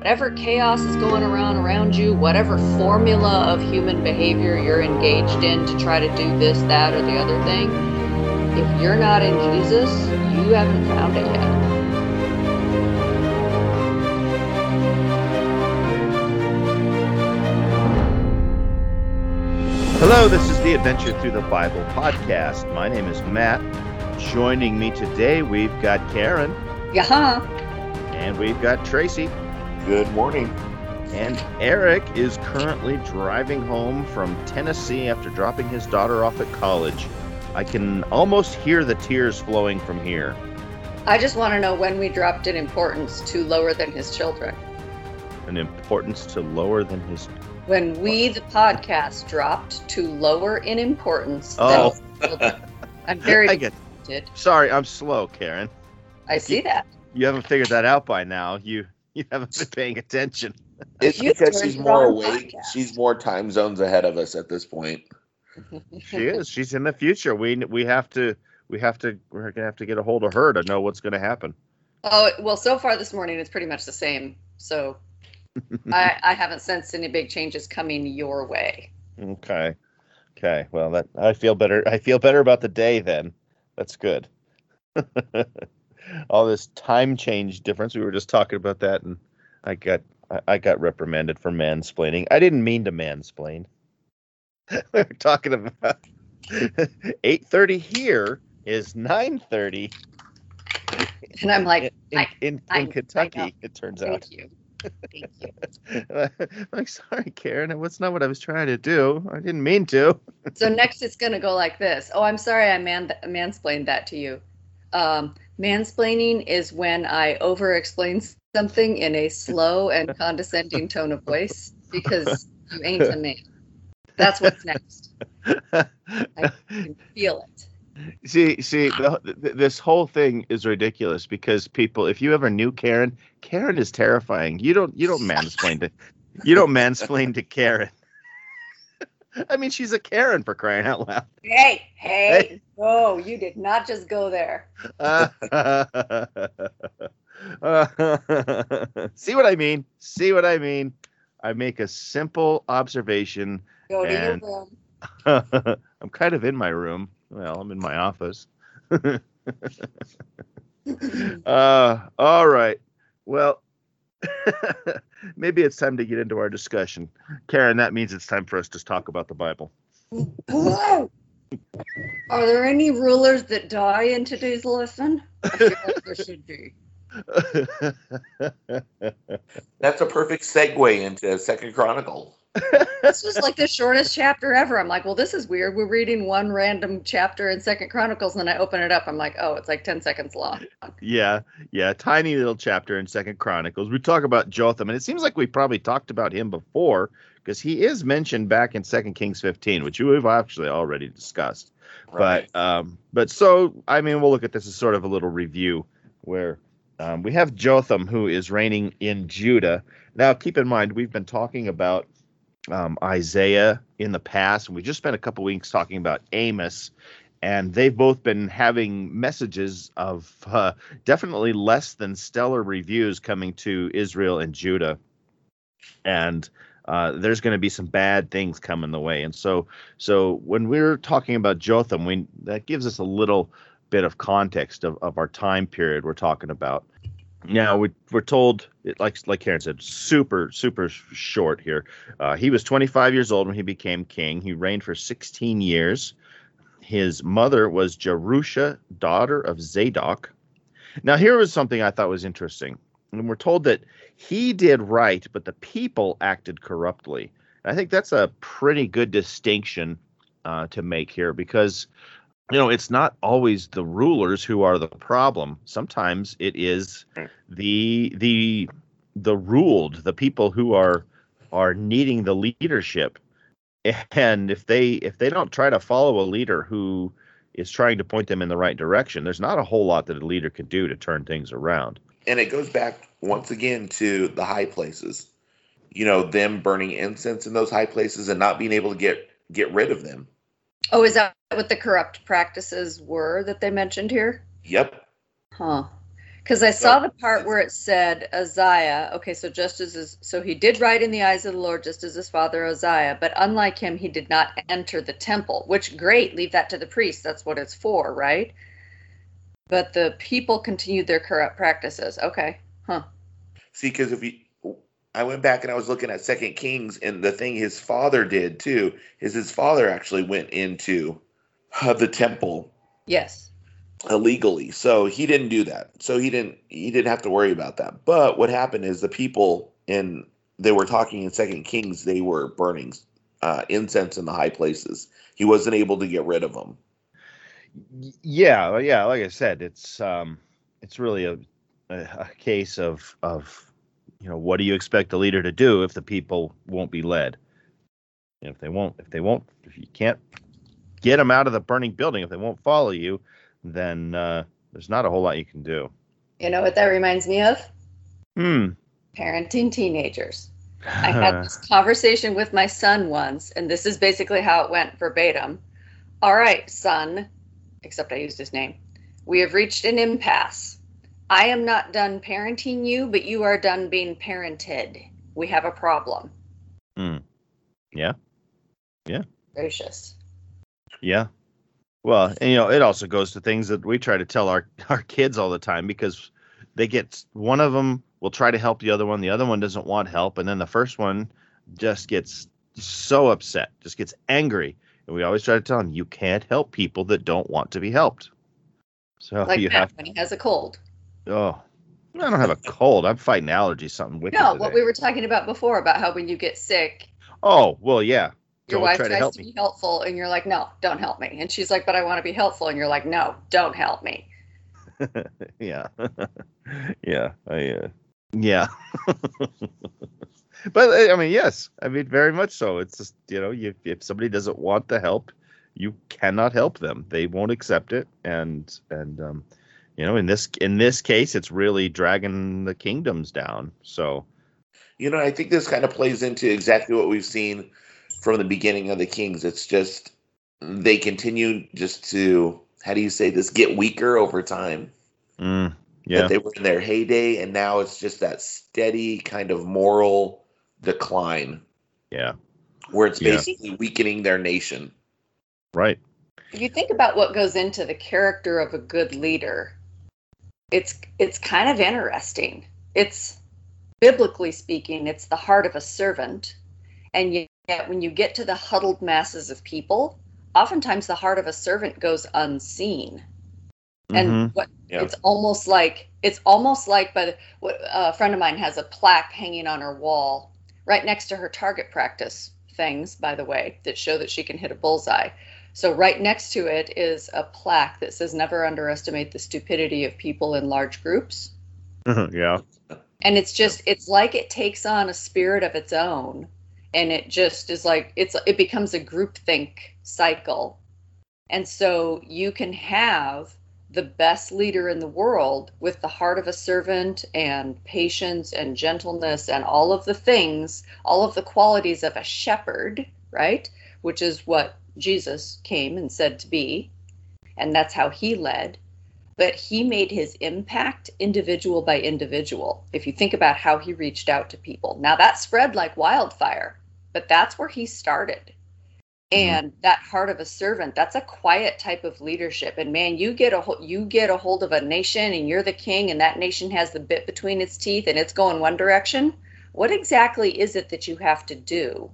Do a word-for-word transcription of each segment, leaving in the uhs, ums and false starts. Whatever chaos is going around around you, whatever formula of human behavior you're engaged in to try to do this, that, or the other thing, if you're not in Jesus, you haven't found it yet. Hello, this is the Adventure Through the Bible podcast. My name is Matt. Joining me today, we've got Karen. Yaha. And we've got Tracy. Good morning. And Eric is currently driving home from Tennessee after dropping his daughter off at college. I can almost hear the tears flowing from here. I just want to know when we dropped an importance to lower than his children. An importance to lower than his... When we, the podcast, dropped to lower in importance oh. than his children. I'm very disappointed. Sorry, I'm slow, Karen. I see you, that. You haven't figured that out by now. You... You haven't been paying attention. It's because she's more awake. Podcast. She's more time zones ahead of us at this point. She is. She's in the future. We we have to we have to we're gonna have to get a hold of her to know what's gonna happen. Oh well, so far this morning it's pretty much the same. So I, I haven't sensed any big changes coming your way. Okay. Okay. Well, that I feel better. I feel better about the day then. That's good. All this time change difference. We were just talking about that, and I got I got reprimanded for mansplaining. I didn't mean to mansplain. We were talking about eight thirty here is nine thirty. And I'm like, in, I, in, I, in I, Kentucky, I it turns Thank out. Thank you. Thank you. I'm like, sorry, Karen. That's not what I was trying to do. I didn't mean to. So next it's going to go like this. Oh, I'm sorry I man- mansplained that to you. Um, mansplaining is when I over-explain something in a slow and condescending tone of voice because you ain't a man. That's what's next. I can feel it. See, see, the, this whole thing is ridiculous because people. If you ever knew Karen, Karen is terrifying. You don't, you don't mansplain to, you don't mansplain to Karen. I mean, she's a Karen for crying out loud. Hey, hey, hey. Oh, you did not just go there. Uh, uh, uh, see what I mean? See what I mean? I make a simple observation. Go to and, your room. I'm kind of in my room. Well, I'm in my office. uh, all right. Well. Maybe it's time to get into our discussion. Karen, that means it's time for us to talk about the Bible. Hello. Are there any rulers that die in today's lesson? I feel like there should be. That's a perfect segue into Second Chronicles. This was like the shortest chapter ever. I'm like, well, this is weird. We're reading one random chapter in Second Chronicles, and then I open it up. I'm like, oh, it's like ten seconds long. Yeah, yeah, tiny little chapter in Second Chronicles. We talk about Jotham, and it seems like we probably talked about him before because he is mentioned back in Second Kings fifteen, which we've actually already discussed. Right. But, um, but so, I mean, we'll look at this as sort of a little review where um, we have Jotham, who is reigning in Judah. Now, keep in mind, we've been talking about Um, Isaiah in the past, and we just spent a couple weeks talking about Amos, and they've both been having messages of uh, definitely less than stellar reviews coming to Israel and Judah, and uh, there's going to be some bad things coming the way. And so, so when we're talking about Jotham, we that gives us a little bit of context of, of our time period we're talking about. Now, we, we're told, like like Karen said, super, super short here. Uh, he was twenty-five years old when he became king. He reigned for sixteen years. His mother was Jerusha, daughter of Zadok. Now, here was something I thought was interesting. And we're told that he did right, but the people acted corruptly. And I think that's a pretty good distinction uh, to make here because, you know, it's not always the rulers who are the problem. Sometimes it is the the the ruled, the people who are are needing the leadership. And if they if they don't try to follow a leader who is trying to point them in the right direction, there's not a whole lot that a leader could do to turn things around. And it goes back once again to the high places. You know, them burning incense in those high places and not being able to get, get rid of them. Oh, is that what the corrupt practices were that they mentioned here? Yep. Huh. Because I saw the part where it said Uzziah. Okay, so just as his, so he did right in the eyes of the Lord, just as his father Uzziah. But unlike him, he did not enter the temple. Which, great, leave that to the priest. That's what it's for, right? But the people continued their corrupt practices. Okay, huh? See, because if you, I went back and I was looking at Second Kings, and the thing his father did too is his father actually went into uh, the temple. Yes. Illegally, so he didn't do that. So he didn't. He didn't have to worry about that. But what happened is the people in they were talking in Second Kings. They were burning uh, incense in the high places. He wasn't able to get rid of them. Yeah, yeah. Like I said, it's um, it's really a a case of of you know, what do you expect a leader to do if the people won't be led? And if they won't, if they won't, if you can't get them out of the burning building, if they won't follow you, then uh, there's not a whole lot you can do. You know what that reminds me of? Hmm. Parenting teenagers. I had this conversation with my son once, and this is basically how it went verbatim. All right, son, except I used his name. We have reached an impasse. I am not done parenting you, but you are done being parented. We have a problem. Hmm. Yeah. Yeah. Gracious. Yeah. Well, and, you know, it also goes to things that we try to tell our, our kids all the time, because they get one of them will try to help the other one. The other one doesn't want help. And then the first one just gets so upset, just gets angry. And we always try to tell them, you can't help people that don't want to be helped. So like you Matt, have to, when he has a cold. Oh, I don't have a cold. I'm fighting allergies, something wicked. No, what we were talking about before, about how when you get sick. Oh, well, yeah. Your wife tries to be helpful, and you're like, no, don't help me. And she's like, but I want to be helpful. And you're like, no, don't help me. Yeah. Yeah. I, uh, yeah. But, I mean, yes. I mean, very much so. It's just, you know, you, if somebody doesn't want the help, you cannot help them. They won't accept it. And, and um, you know, in this in this case, it's really dragging the kingdoms down. So, you know, I think this kind of plays into exactly what we've seen from the beginning of the Kings. It's just they continue just to, how do you say this, get weaker over time. Mm, yeah. That they were in their heyday, and now it's just that steady kind of moral decline. Yeah. Where it's yeah. basically weakening their nation. Right. If you think about what goes into the character of a good leader, it's it's kind of interesting. It's, biblically speaking, it's the heart of a servant, and yet Yet when you get to the huddled masses of people, oftentimes the heart of a servant goes unseen. Mm-hmm. And what, yeah. it's almost like, it's almost like, but a friend of mine has a plaque hanging on her wall right next to her target practice things, by the way, that show that she can hit a bullseye. So right next to it is a plaque that says, never underestimate the stupidity of people in large groups. Yeah. And it's just, it's like it takes on a spirit of its own. And it just is like, it's it becomes a groupthink cycle. And so you can have the best leader in the world with the heart of a servant and patience and gentleness and all of the things, all of the qualities of a shepherd, right? Which is what Jesus came and said to be. And that's how he led. But he made his impact individual by individual, if you think about how he reached out to people. Now, that spread like wildfire, but that's where he started. And mm-hmm. that heart of a servant, that's a quiet type of leadership. And, man, you get a you get a hold of a nation, and you're the king, and that nation has the bit between its teeth, and it's going one direction. What exactly is it that you have to do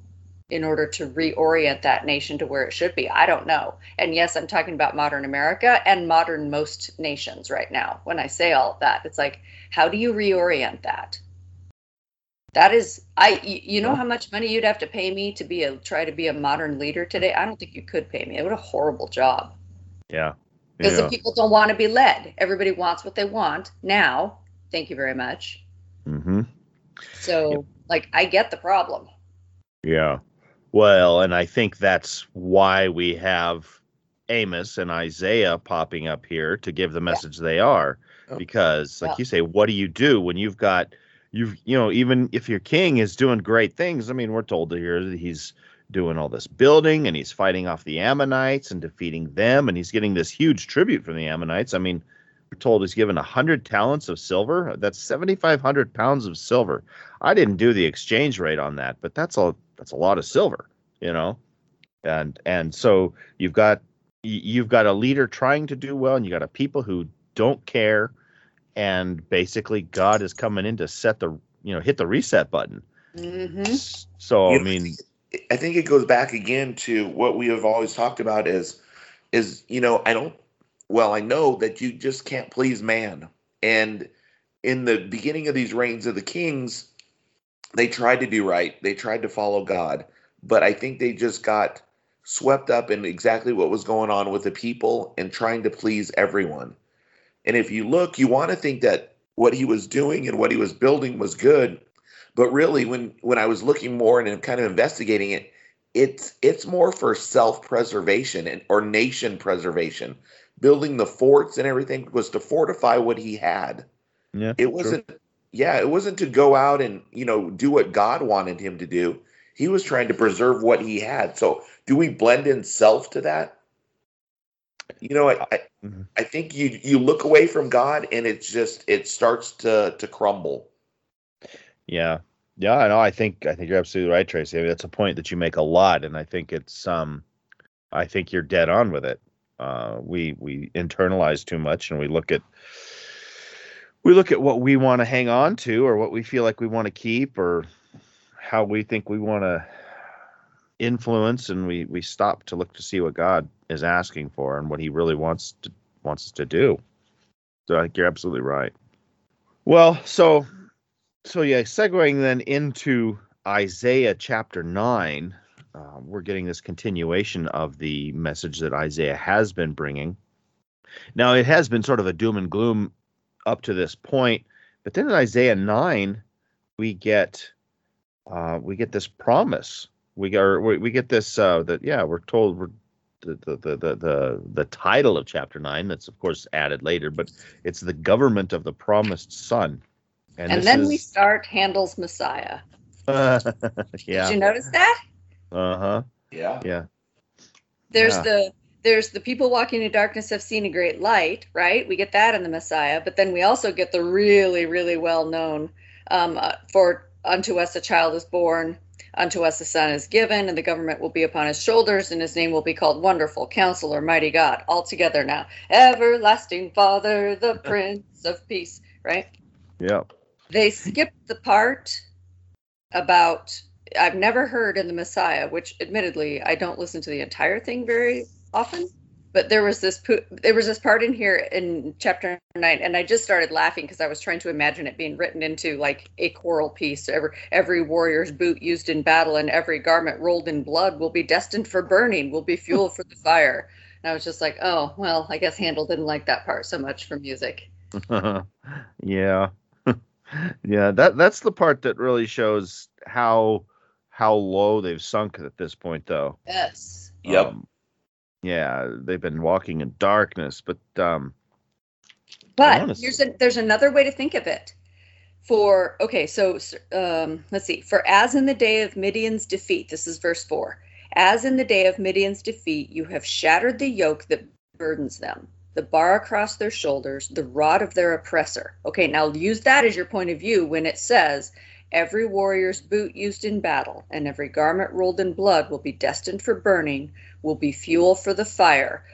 in order to reorient that nation to where it should be? I don't know. And yes, I'm talking about modern America and modern most nations right now. When I say all of that, it's like, how do you reorient that? That is, I, you know how much money you'd have to pay me to be a, try to be a modern leader today? I don't think you could pay me. It would a horrible job. Yeah. Because yeah. the people don't want to be led. Everybody wants what they want now. Thank you very much. Mm-hmm. So yeah. like, I get the problem. Yeah. Well, and I think that's why we have Amos and Isaiah popping up here to give the message yeah. they are, because like yeah. you say, what do you do when you've got, you've, you know, even if your king is doing great things, I mean, we're told here that he's doing all this building and he's fighting off the Ammonites and defeating them, and he's getting this huge tribute from the Ammonites. I mean, we're told is given one hundred talents of silver. That's seventy-five hundred pounds of silver. I didn't do the exchange rate on that, but that's a, that's a lot of silver, you know. And and so you've got you've got a leader trying to do well, and you got a people who don't care. And basically, God is coming in to set the, you know, hit the reset button. Mm-hmm. So, I mean, I think it goes back again to what we have always talked about is, is, you know, I don't, well, I know that you just can't please man. And in the beginning of these reigns of the kings, they tried to do right. They tried to follow God. But I think they just got swept up in exactly what was going on with the people and trying to please everyone. And if you look, you want to think that what he was doing and what he was building was good. But really, when, when I was looking more and kind of investigating it, it's it's more for self-preservation and or nation preservation. Building the forts and everything was to fortify what he had. Yeah, it wasn't. True. Yeah, it wasn't to go out and, you know, do what God wanted him to do. He was trying to preserve what he had. So do we blend in self to that? You know, I I, mm-hmm. I think you, you look away from God and it's just it starts to, to crumble. Yeah, yeah, I know. I think I think you're absolutely right, Tracy. I mean, that's a point that you make a lot, and I think it's um, I think you're dead on with it. Uh, we we internalize too much, and we look at we look at what we want to hang on to, or what we feel like we want to keep, or how we think we want to influence, and we we stop to look to see what God is asking for and what he really wants to wants us to do. So I think you're absolutely right. Well, so so yeah, segueing then into Isaiah chapter nine, uh, we're getting this continuation of the message that Isaiah has been bringing. Now it has been sort of a doom and gloom up to this point, but then in Isaiah nine we get uh, we get this promise. We are we, we get this uh, that yeah we're told we're The, the the the the title of chapter nine, that's of course added later, but it's the government of the promised son. And, and then is... we start Handel's Messiah. Uh, yeah. Did you notice that? Uh huh. Yeah. Yeah. There's yeah. the there's the people walking in darkness have seen a great light, right? We get that in the Messiah, but then we also get the really really well known um, uh, for unto us a child is born. Unto us a son is given, and the government will be upon his shoulders, and his name will be called Wonderful, Counselor, Mighty God, all together now. Everlasting Father, the Prince of Peace, right? Yeah. They skipped the part about, I've never heard in the Messiah, which admittedly, I don't listen to the entire thing very often, but there was this there was this part in here in chapter nine, and I just started laughing because I was trying to imagine it being written into like a choral piece. Every, every warrior's boot used in battle and every garment rolled in blood will be destined for burning, will be fuel for the fire. And I was just like, oh, well, I guess Handel didn't like that part so much for music. yeah. yeah, that that's the part that really shows how how low they've sunk at this point, though. Yes. Yep. Um, Yeah, they've been walking in darkness, but um, but here's a, there's another way to think of it. For okay, so um, let's see. For as in the day of Midian's defeat, this is verse four. As in the day of Midian's defeat, you have shattered the yoke that burdens them, the bar across their shoulders, the rod of their oppressor. Okay, now use that as your point of view when it says, every warrior's boot used in battle and every garment rolled in blood will be destined for burning, will be fuel for the fire,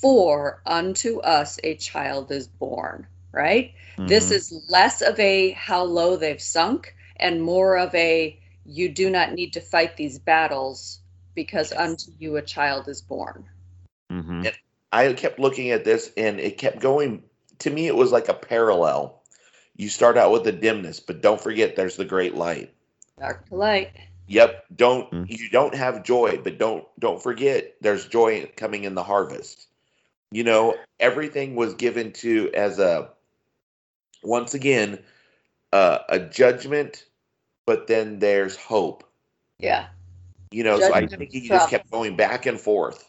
for unto us a child is born, right? Mm-hmm. This is less of a how low they've sunk and more of a you do not need to fight these battles because unto you a child is born. Mm-hmm. And I kept looking at this and it kept going. To me, it was like a parallel. You start out with the dimness, but don't forget there's the great light. Dark light. Yep. Don't mm. you don't have joy, but don't don't forget there's joy coming in the harvest. You know, everything was given to as a once again uh, a judgment, but then there's hope. Yeah. You know, judgment so I think he just kept going back and forth.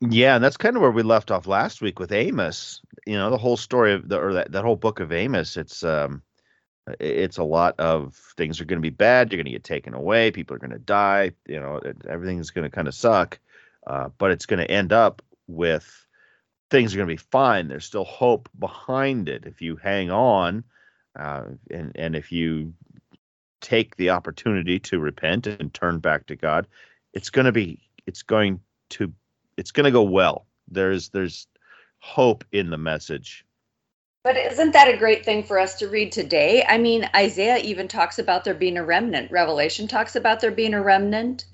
Yeah, and that's kind of where we left off last week with Amos. You know, the whole story of the or that, that whole book of Amos, it's um, it's a lot of things are going to be bad. You're going to get taken away. People are going to die. You know, everything is going to kind of suck. Uh, but it's going to end up with things are going to be fine. There's still hope behind it if you hang on, uh, and and if you take the opportunity to repent and turn back to God. It's going to be. It's going to. It's going to go well. There's there's hope in the message. But isn't that a great thing for us to read today? I mean, Isaiah even talks about there being a remnant. Revelation talks about there being a remnant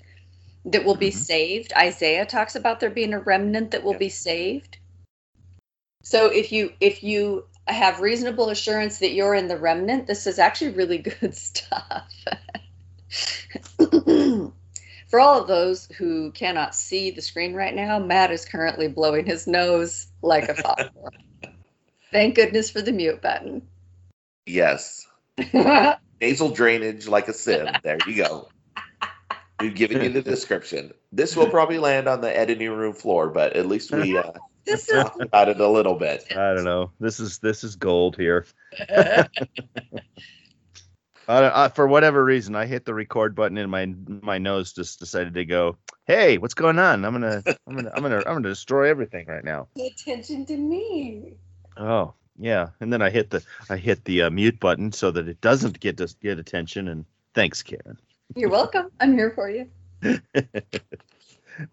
that will be mm-hmm. saved. Isaiah talks about there being a remnant that will yeah. be saved. So if you if you have reasonable assurance that you're in the remnant, this is actually really good stuff. For all of those who cannot see the screen right now, Matt is currently blowing his nose like a foghorn. Thank goodness for the mute button. Yes. Nasal drainage like a sieve. There you go. We've given you the description. This will probably land on the editing room floor, but at least we uh, this is talked about it a little bit. I don't know. This is this is gold here. I, I, for whatever reason, I hit the record button and my my nose just decided to go, "Hey, what's going on? I'm gonna I'm gonna I'm gonna I'm gonna destroy everything right now." Pay attention to me. Oh yeah, and then I hit the I hit the uh, mute button so that it doesn't get to get attention. And thanks, Karen. You're welcome. I'm here for you.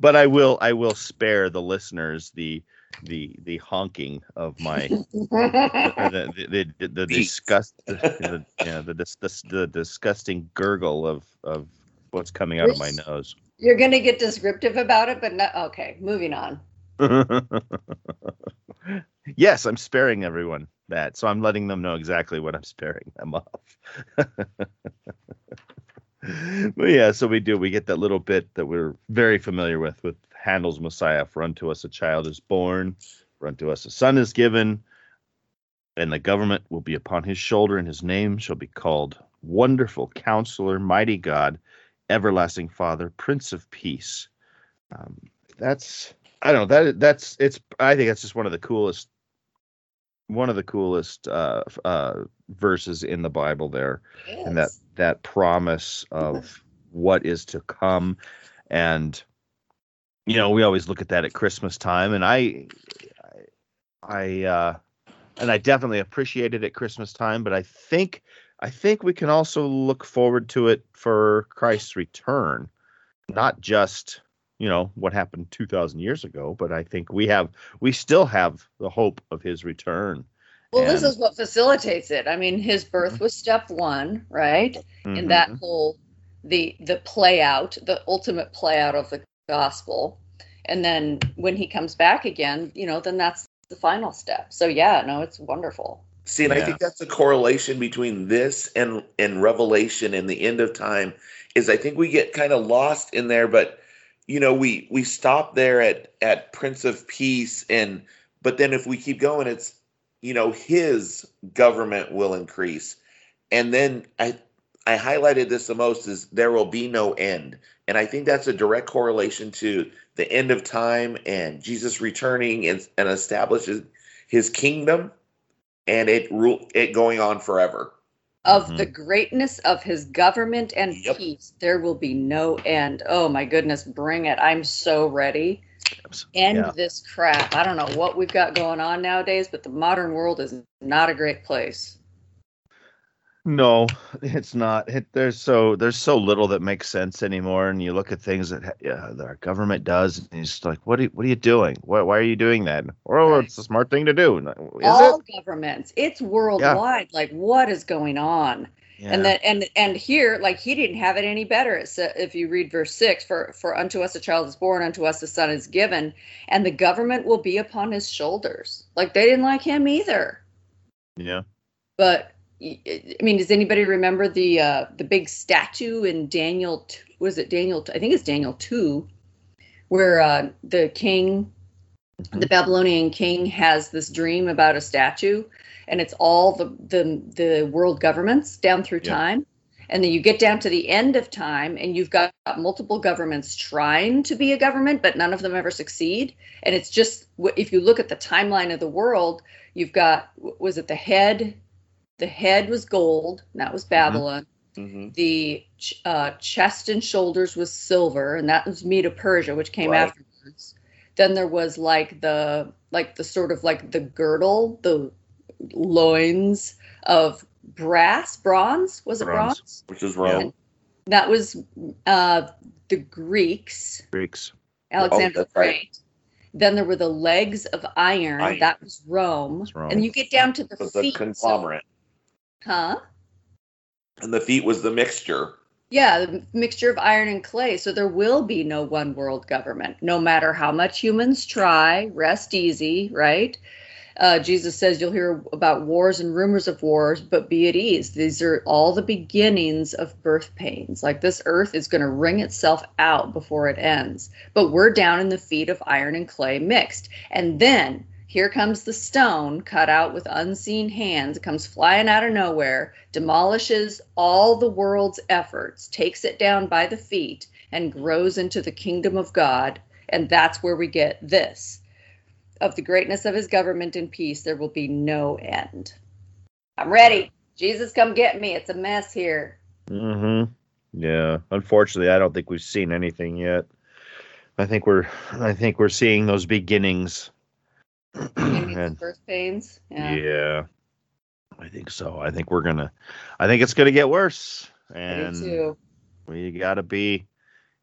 But I will I will spare the listeners the the the honking of my the the, the, the disgust the, yeah, the, the the disgusting gurgle of of what's coming out Which, of my nose. You're gonna get descriptive about it, but not okay. Moving on. Yes, I'm sparing everyone that, so I'm letting them know exactly what I'm sparing them of. But yeah, so we do. We get that little bit that we're very familiar with, with Handel's Messiah. For unto us a child is born, for unto us a son is given, and the government will be upon his shoulder, and his name shall be called Wonderful Counselor, Mighty God, Everlasting Father, Prince of Peace. Um, that's I don't know that that's it's. I think that's just one of the coolest, one of the coolest uh, uh, verses in the Bible there, and that. that promise of what is to come. And, you know, we always look at that at Christmas time. And I, I, uh, and I definitely appreciate it at Christmas time, but I think, I think we can also look forward to it for Christ's return, not just, you know, what happened two thousand years ago, but I think we have, we still have the hope of his return. Well, this is what facilitates it. I mean, his birth was step one, right? Mm-hmm. In that whole, the the play out, the ultimate play out of the gospel. And then when he comes back again, you know, then that's the final step. So, yeah, no, it's wonderful. See, and yeah. I think that's a correlation between this and, and Revelation and the end of time is I think we get kind of lost in there. But, you know, we, we stop there at, at Prince of Peace. and But then if we keep going, it's, you know, his government will increase. And then I I highlighted this the most is there will be no end. And I think that's a direct correlation to the end of time and Jesus returning and, and establishes his kingdom and it rule it going on forever. Of mm-hmm. the greatness of his government and yep. peace, there will be no end. Oh my goodness, bring it. I'm so ready. End yeah. this crap. I don't know what we've got going on nowadays, but the modern world is not a great place. No, it's not. It, there's so there's so little that makes sense anymore, and you look at things that, uh, that our government does, and you're just like, what are, what are you doing? Why, why are you doing that? Or oh, it's a smart thing to do. Is All it? governments. It's worldwide. Yeah. Like, what is going on? Yeah. And that, and and here, like, he didn't have it any better. It's uh, if you read verse six, for for unto us a child is born, unto us a son is given, and the government will be upon his shoulders. Like, they didn't like him either. Yeah. But I mean, does anybody remember the uh, the big statue in Daniel? Was it Daniel? I think it's Daniel two, where uh, the king, the Babylonian king, has this dream about a statue. And it's all the, the the world governments down through yeah. time. And then you get down to the end of time and you've got multiple governments trying to be a government, but none of them ever succeed. And it's just, if you look at the timeline of the world, you've got, was it the head? The head was gold, and that was Babylon. Mm-hmm. The uh, chest and shoulders was silver, and that was Medo-Persia, which came right. afterwards. Then there was like the like the sort of like the girdle, the loins of brass, bronze. Was it bronze? bronze? Which is Rome. And that was uh, the Greeks. Greeks. Alexander the Great. Right. Then there were the legs of iron. iron. That was Rome. Rome. And you get down to the so feet. The conglomerate. So, huh? And the feet was the mixture. Yeah, the mixture of iron and clay. So there will be no one world government, no matter how much humans try. Rest easy, right? Uh, Jesus says you'll hear about wars and rumors of wars, but be at ease. These are all the beginnings of birth pains. Like this earth is going to wring itself out before it ends. But we're down in the feet of iron and clay mixed. And then here comes the stone cut out with unseen hands. It comes flying out of nowhere, demolishes all the world's efforts, takes it down by the feet, and grows into the kingdom of God. And that's where we get this. Of the greatness of his government and peace, there will be no end. I'm ready. Jesus, come get me. It's a mess here. Mm-hmm. Yeah. Unfortunately, I don't think we've seen anything yet. I think we're, I think we're seeing those beginnings. and, birth pains. Yeah. yeah. I think so. I think we're gonna. I think it's gonna get worse. And Me too. We gotta be.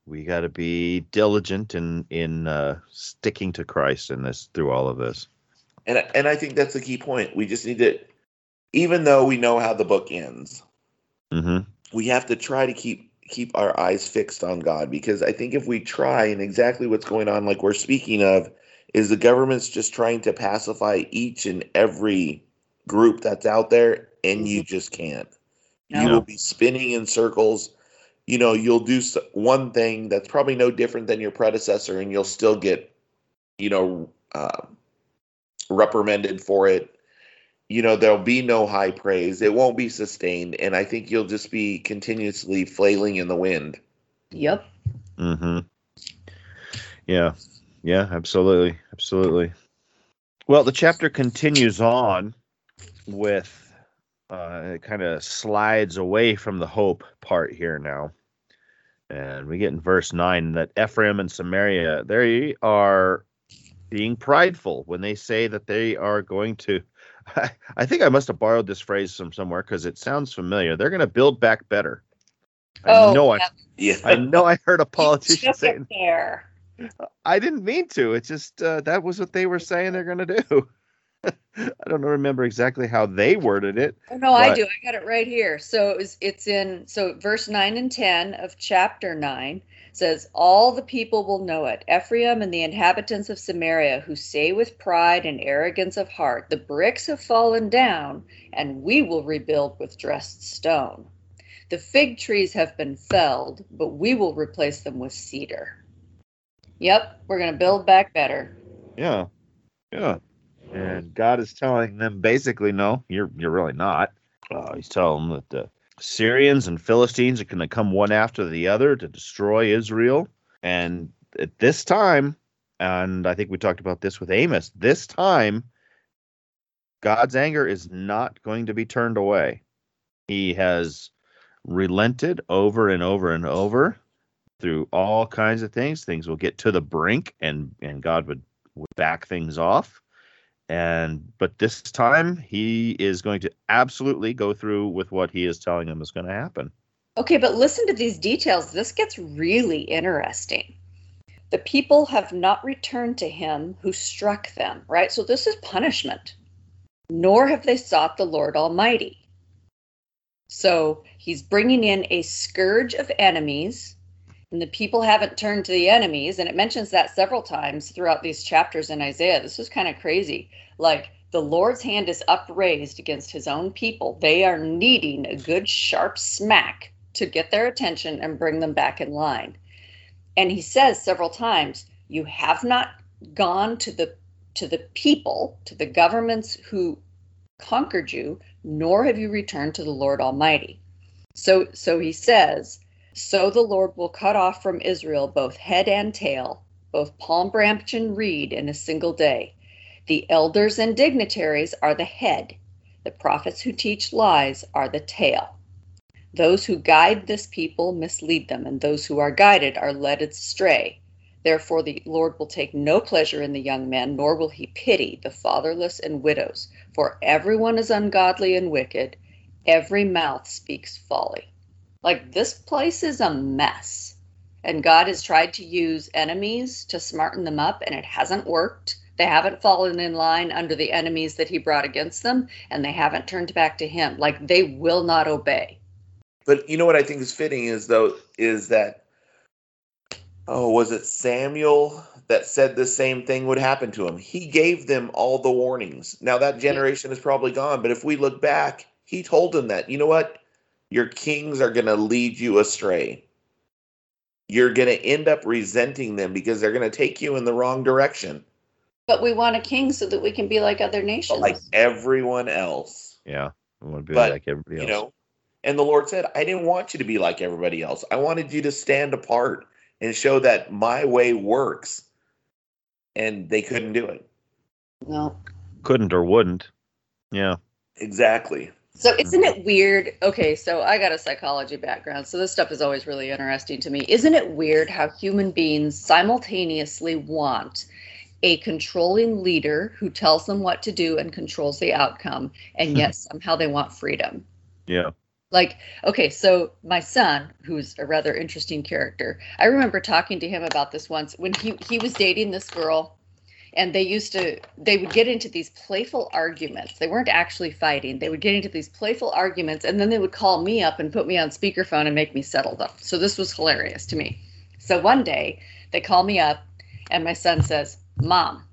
We got to be diligent in in uh, sticking to Christ in this through all of this, and and I think that's the key point. We just need to, even though we know how the book ends, mm-hmm. we have to try to keep keep our eyes fixed on God, because I think if we try, and exactly what's going on, like we're speaking of, is the government's just trying to pacify each and every group that's out there, and you just can't. No. You will be spinning in circles. You know, you'll do one thing that's probably no different than your predecessor, and you'll still get, you know, uh, reprimanded for it. You know, there'll be no high praise. It won't be sustained. And I think you'll just be continuously flailing in the wind. Yep. Mm-hmm. Yeah. Yeah, absolutely. Absolutely. Well, the chapter continues on with, uh, it kind of slides away from the hope part here now. And we get in verse nine that Ephraim and Samaria, they are being prideful when they say that they are going to, I, I think I must have borrowed this phrase from somewhere because it sounds familiar. They're going to build back better. I oh, know yeah. I, yeah. I know I heard a politician saying there. I didn't mean to. It's just uh, that was what they were saying they're going to do. I don't remember exactly how they worded it. Oh, no, but... I do. I got it right here. So it was, it's in, so verse nine and ten of chapter nine says, all the people will know it. Ephraim and the inhabitants of Samaria, who say with pride and arrogance of heart, the bricks have fallen down and we will rebuild with dressed stone. The fig trees have been felled, but we will replace them with cedar. Yep. We're going to build back better. Yeah. Yeah. And God is telling them basically, no, you're you're really not. Uh, he's telling them that the Syrians and Philistines are going to come one after the other to destroy Israel. And at this time, and I think we talked about this with Amos, this time, God's anger is not going to be turned away. He has relented over and over and over through all kinds of things. Things will get to the brink, and, and God would, would back things off. And but this time he is going to absolutely go through with what he is telling them is going to happen. Okay, but listen to these details. This gets really interesting. The people have not returned to him who struck them, right? So this is punishment. Nor have they sought the Lord Almighty. So he's bringing in a scourge of enemies, and the people haven't turned to the enemies. And it mentions that several times throughout these chapters in Isaiah. This is kind of crazy. Like, the Lord's hand is upraised against his own people. They are needing a good sharp smack to get their attention and bring them back in line. And he says several times, you have not gone to the to the people, to the governments who conquered you, nor have you returned to the Lord Almighty. So, so he says, so the Lord will cut off from Israel both head and tail, both palm branch and reed in a single day. The elders and dignitaries are the head. The prophets who teach lies are the tail. Those who guide this people mislead them, and those who are guided are led astray. Therefore the Lord will take no pleasure in the young men, nor will he pity the fatherless and widows. For everyone is ungodly and wicked. Every mouth speaks folly. Like, this place is a mess. And God has tried to use enemies to smarten them up, and it hasn't worked. They haven't fallen in line under the enemies that he brought against them, and they haven't turned back to him. Like, they will not obey. But you know what I think is fitting is, though, is that, oh, was it Samuel that said the same thing would happen to him? He gave them all the warnings. Now, that generation is probably gone, but if we look back, he told them that, you know what? Your kings are going to lead you astray. You're going to end up resenting them because they're going to take you in the wrong direction. But we want a king so that we can be like other nations. Like everyone else. Yeah. I want to be but, like everybody else. You know, and the Lord said, I didn't want you to be like everybody else. I wanted you to stand apart and show that my way works. And they couldn't do it. No. Couldn't or wouldn't. Yeah. Exactly. So isn't it weird? Okay, so I got a psychology background, so this stuff is always really interesting to me. Isn't it weird how human beings simultaneously want a controlling leader who tells them what to do and controls the outcome, and yet somehow they want freedom? Yeah. Like, okay, so my son, who's a rather interesting character, I remember talking to him about this once when he, he was dating this girl, and they used to, they would get into these playful arguments. They weren't actually fighting. They would get into these playful arguments, and then they would call me up and put me on speakerphone and make me settle them. So this was hilarious to me. So one day, they call me up, and my son says, Mom.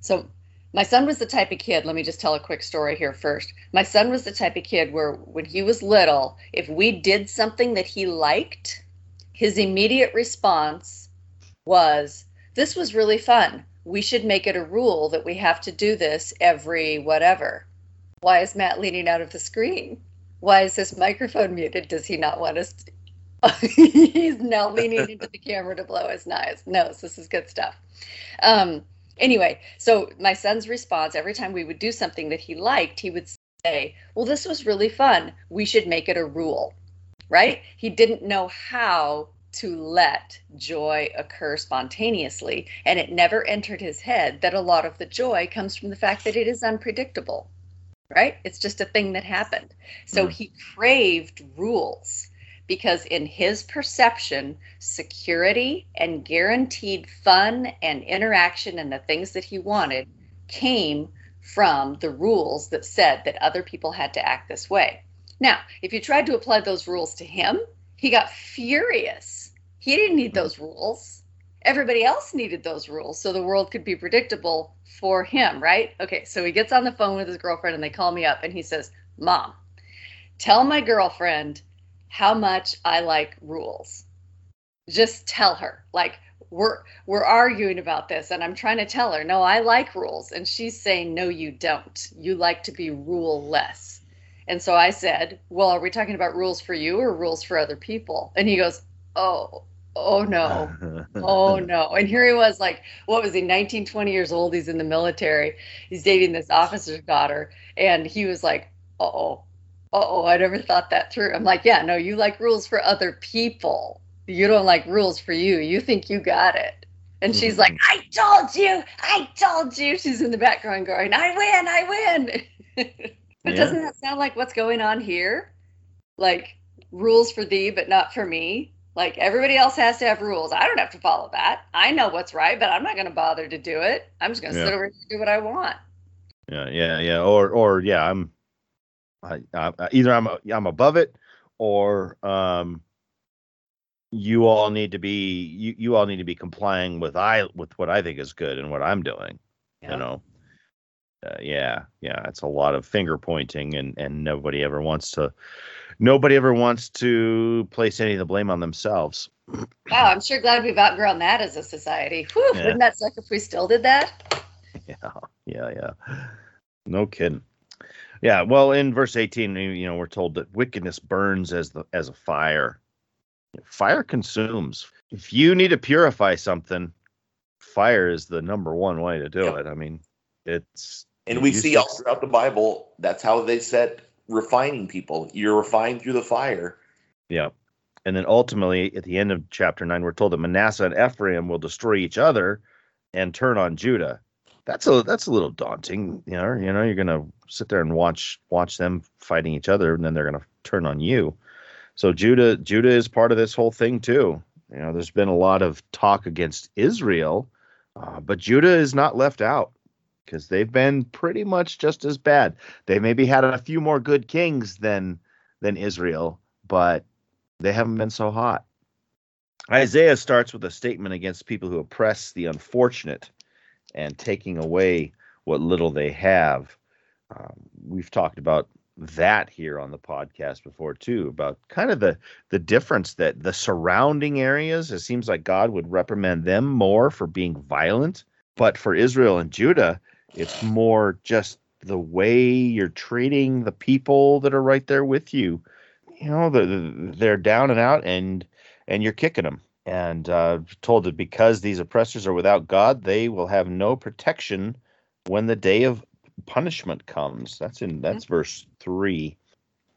So my son was the type of kid, let me just tell a quick story here first. My son was the type of kid where when he was little, if we did something that he liked, his immediate response was, this was really fun. We should make it a rule that we have to do this every whatever. Why is Matt leaning out of the screen? Why is his microphone muted? Does he not want us to? He's now leaning into the camera to blow his nose. This is good stuff. Um, anyway, so my son's response, every time we would do something that he liked, he would say, well, this was really fun. We should make it a rule, right? He didn't know how to let joy occur spontaneously, and it never entered his head that a lot of the joy comes from the fact that it is unpredictable, right? It's just a thing that happened. So mm. he craved rules because in his perception, security and guaranteed fun and interaction and the things that he wanted came from the rules that said that other people had to act this way. Now, if you tried to apply those rules to him, he got furious. He didn't need those rules. Everybody else needed those rules so the world could be predictable for him, right? Okay, so he gets on the phone with his girlfriend and they call me up and he says, Mom, tell my girlfriend how much I like rules. Just tell her. Like, we're we're arguing about this and I'm trying to tell her, no, I like rules. And she's saying, no, you don't. You like to be ruleless. And so I said, well, are we talking about rules for you or rules for other people? And he goes, oh. Oh, no. Oh, no. And here he was, like, what was he, nineteen, twenty years old? He's in the military. He's dating this officer's daughter. And he was like, uh-oh, uh-oh, I never thought that through. I'm like, yeah, no, you like rules for other people. You don't like rules for you. You think you got it. And she's like, I told you. I told you. She's in the background going, I win. I win. But yeah. Doesn't that sound like what's going on here? Like, rules for thee, but not for me. Like, everybody else has to have rules. I don't have to follow that. I know what's right, but I'm not going to bother to do it. I'm just going to yeah. sit over and do what I want. Yeah, yeah, yeah. Or, or yeah, I'm I, I, either I'm I'm above it, or um, you all need to be you, you all need to be complying with I with what I think is good and what I'm doing. Yeah. You know, uh, yeah, yeah. It's a lot of finger pointing, and and nobody ever wants to. Nobody ever wants to place any of the blame on themselves. Wow, I'm sure glad we've outgrown that as a society. Whew, yeah. Wouldn't that suck if we still did that? Yeah, yeah, yeah. No kidding. Yeah, well, in verse eighteen, you know, we're told that wickedness burns as the as a fire. Fire consumes. If you need to purify something, fire is the number one way to do yeah. it. I mean, it's... And we see all throughout the Bible, that's how they said... refining people. You're refined through the fire. Yeah. And then ultimately, at the end of chapter nine, we're told that Manasseh and Ephraim will destroy each other and turn on Judah. That's a that's a little daunting, you know. You know, you're going to sit there and watch watch them fighting each other, and then they're going to turn on you. So Judah Judah is part of this whole thing too. You know, there's been a lot of talk against Israel, uh, but Judah is not left out because they've been pretty much just as bad. They maybe had a few more good kings than than Israel, but they haven't been so hot. Isaiah starts with a statement against people who oppress the unfortunate and taking away what little they have. Um, we've talked about that here on the podcast before, too, about kind of the, the difference that the surrounding areas, it seems like God would reprimand them more for being violent. But for Israel and Judah, it's more just the way you're treating the people that are right there with you. You know, the, the, they're down and out, and and you're kicking them. And uh, told that because these oppressors are without God, they will have no protection when the day of punishment comes. That's in that's mm-hmm. verse three,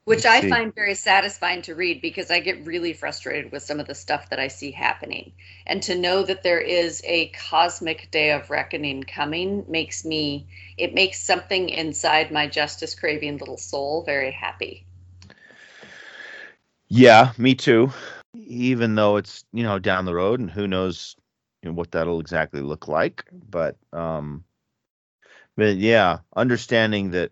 which I find very satisfying to read because I get really frustrated with some of the stuff that I see happening. And to know that there is a cosmic day of reckoning coming makes me it makes something inside my justice craving little soul very happy. Yeah, me too. Even though it's, you know, down the road and who knows, you know, what that'll exactly look like. But um, but yeah, understanding that,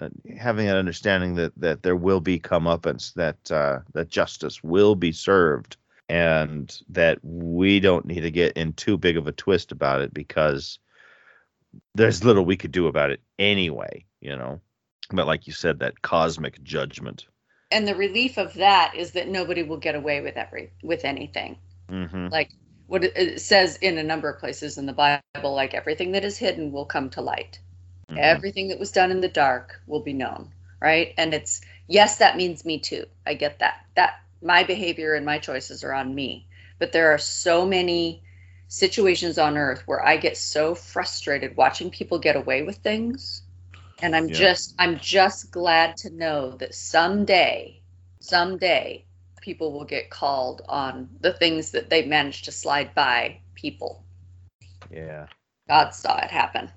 uh, having an understanding that, that there will be comeuppance, that uh, that justice will be served, and that we don't need to get in too big of a twist about it because there's little we could do about it anyway, you know. But like you said, that cosmic judgment. And the relief of that is that nobody will get away with every with anything. Mm-hmm. Like what it says in a number of places in the Bible, like everything that is hidden will come to light. Mm-hmm. Everything that was done in the dark will be known, right? And it's, yes, that means me too. I get that. That my behavior and my choices are on me. But there are so many situations on earth where I get so frustrated watching people get away with things. And I'm yeah. just I'm just glad to know that someday, someday people will get called on the things that they managed to slide by people. Yeah. God saw it happen.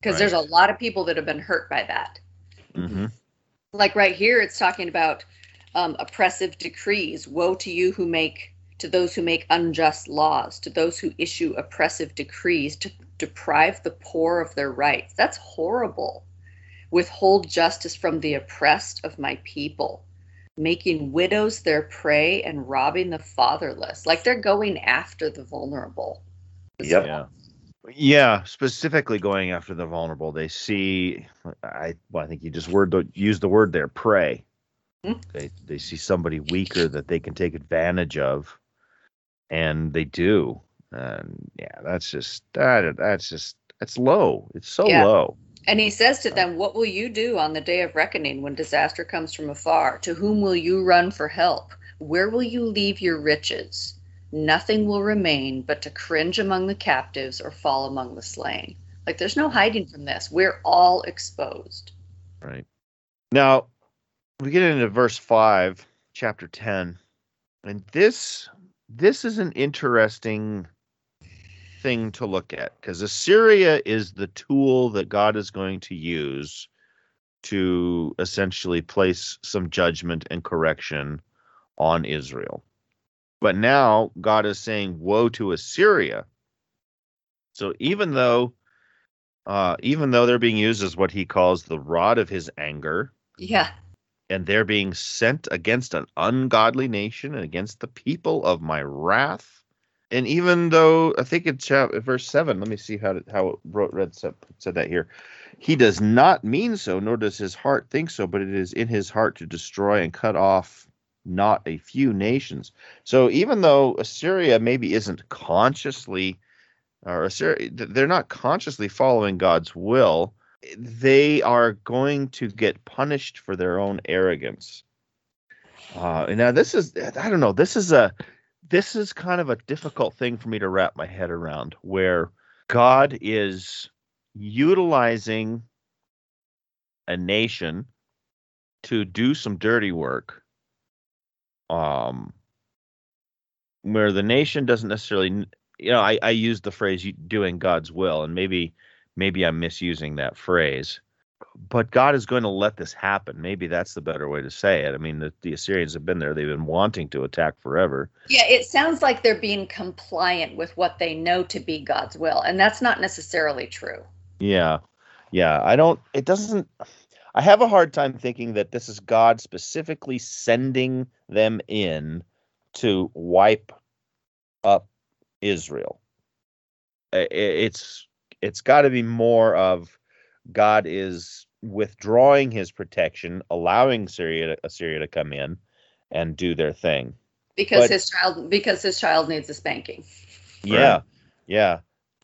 Because right. there's a lot of people that have been hurt by that. Mm-hmm. Like right here, it's talking about um, oppressive decrees. Woe to you who make, to those who make unjust laws, to those who issue oppressive decrees, to deprive the poor of their rights. That's horrible. Withhold justice from the oppressed of my people, making widows their prey and robbing the fatherless. Like they're going after the vulnerable. Yep. Yeah. Yeah, specifically going after the vulnerable. They see, I well, I think you just word use the word there, prey. Hmm? They they see somebody weaker that they can take advantage of, and they do. And yeah, that's just that, that's just that's low. It's so yeah. low. And he says to them, what will you do on the day of reckoning when disaster comes from afar? To whom will you run for help? Where will you leave your riches? Nothing will remain but to cringe among the captives or fall among the slain. Like there's no hiding from this. We're all exposed. Right. Now, we get into verse five, chapter ten. And this this is an interesting thing to look at, because Assyria is the tool that God is going to use to essentially place some judgment and correction on Israel. But now God is saying, woe to Assyria. So even though uh, even though they're being used as what he calls the rod of his anger, yeah, and they're being sent against an ungodly nation and against the people of my wrath. And even though, I think it's verse seven, let me see how to, how it wrote, read, said that here. He does not mean so, nor does his heart think so, but it is in his heart to destroy and cut off not a few nations. So even though Assyria maybe isn't consciously, or Assyria, they're not consciously following God's will, they are going to get punished for their own arrogance. Uh, and now this is, I don't know, this is a... This is kind of a difficult thing for me to wrap my head around, where God is utilizing a nation to do some dirty work, um, where the nation doesn't necessarily, you know, I, I use the phrase doing God's will, and maybe maybe I'm misusing that phrase, but God is going to let this happen. Maybe that's the better way to say it. I mean, the, the Assyrians have been there. They've been wanting to attack forever. Yeah, it sounds like they're being compliant with what they know to be God's will, and that's not necessarily true. Yeah, yeah. I don't, it doesn't, I have a hard time thinking that this is God specifically sending them in to wipe up Israel. It's, it's got to be more of God is withdrawing his protection, allowing Syria, Assyria to come in and do their thing. Because but, his child, because his child needs a spanking. Yeah, right? Yeah.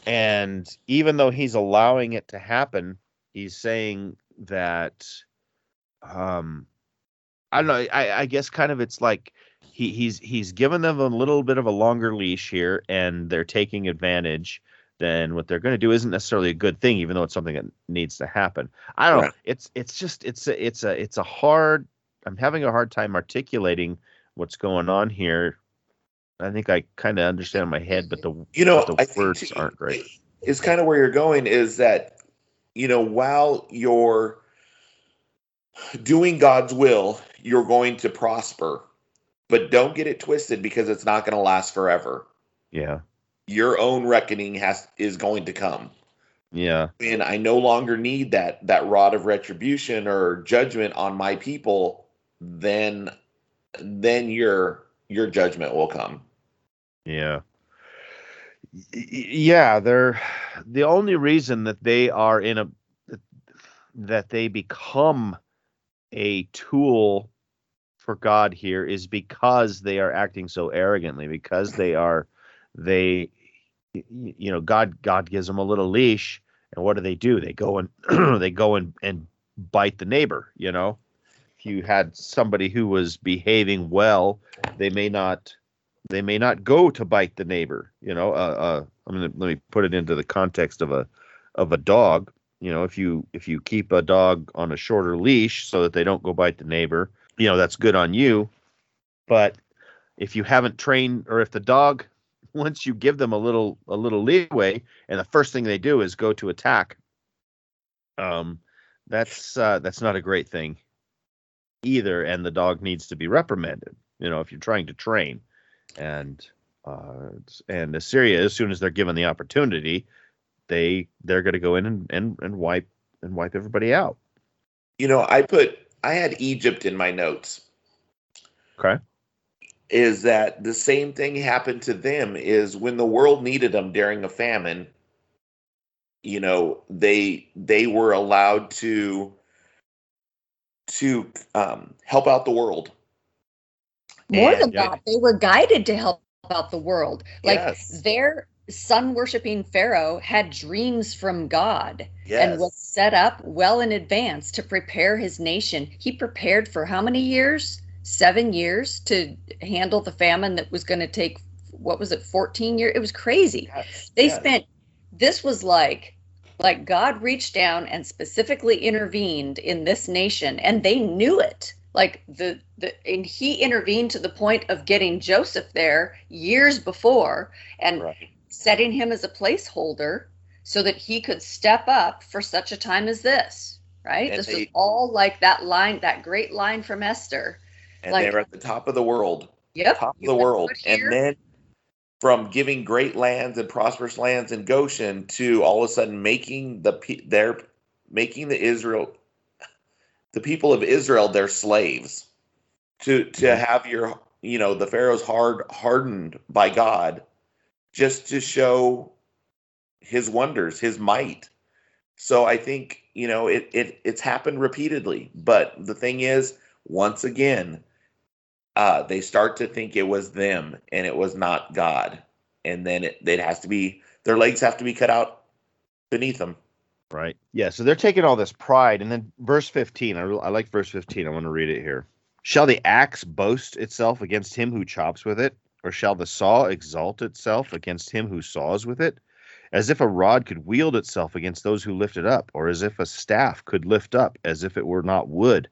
And even though he's allowing it to happen, he's saying that, um, I don't know, I, I guess kind of it's like he, he's he's given them a little bit of a longer leash here, and they're taking advantage. Then what they're going to do isn't necessarily a good thing, even though it's something that needs to happen. I don't right. know. It's it's just it's a, it's a it's a hard. I'm having a hard time articulating what's going on here. I think I kind of understand in my head, but the you know the I words think aren't great. It's kind of where you're going is that, you know, while you're doing God's will, you're going to prosper, but don't get it twisted because it's not going to last forever. Yeah. Your own reckoning has is going to come. Yeah. And I no longer need that that rod of retribution or judgment on my people, then then your your judgment will come. Yeah. Yeah, they're the only reason that they are in a that they become a tool for God here is because they are acting so arrogantly, because they are they you know, God, God gives them a little leash, and what do they do? They go and they go and, and bite the neighbor. You know, if you had somebody who was behaving well, they may not, they may not go to bite the neighbor. You know, uh, uh, I mean, let me put it into the context of a, of a dog. You know, if you, if you keep a dog on a shorter leash so that they don't go bite the neighbor, you know, that's good on you. But if you haven't trained, or if the dog, once you give them a little a little leeway, and the first thing they do is go to attack, um, that's uh, that's not a great thing either, and the dog needs to be reprimanded. You know, if you're trying to train, and uh, and Assyria, as soon as they're given the opportunity, they they're going to go in and, and and wipe and wipe everybody out. You know, I put I had Egypt in my notes. Okay. Is that the same thing happened to them is when the world needed them during a famine, you know, they they were allowed to to um, help out the world. More and, than yeah. that, they were guided to help out the world. Like yes. their sun worshiping Pharaoh had dreams from God yes. and was set up well in advance to prepare his nation. He prepared for how many years? Seven years to handle the famine that was going to take, what was it, fourteen years? It was crazy. Yes, they yes. spent, this was like, like God reached down and specifically intervened in this nation, and they knew it. Like the, the, and he intervened to the point of getting Joseph there years before and right. setting him as a placeholder so that he could step up for such a time as this, right? And this they, was all like that line, that great line from Esther. And like, they were at the top of the world, yep, top of the world. And then from giving great lands and prosperous lands in Goshen to all of a sudden making the their making the Israel the people of Israel their slaves, to to have your you know the Pharaoh's hard hardened by God, just to show his wonders, his might. So I think you know it it it's happened repeatedly. But the thing is, once again. Uh, they start to think it was them and it was not God. And then it, it has to be, their legs have to be cut out beneath them. Right. Yeah. So they're taking all this pride. And then verse fifteen, I, I like verse fifteen. I want to read it here. Shall the axe boast itself against him who chops with it? Or shall the saw exalt itself against him who saws with it? As if a rod could wield itself against those who lift it up, or as if a staff could lift up as if it were not wood.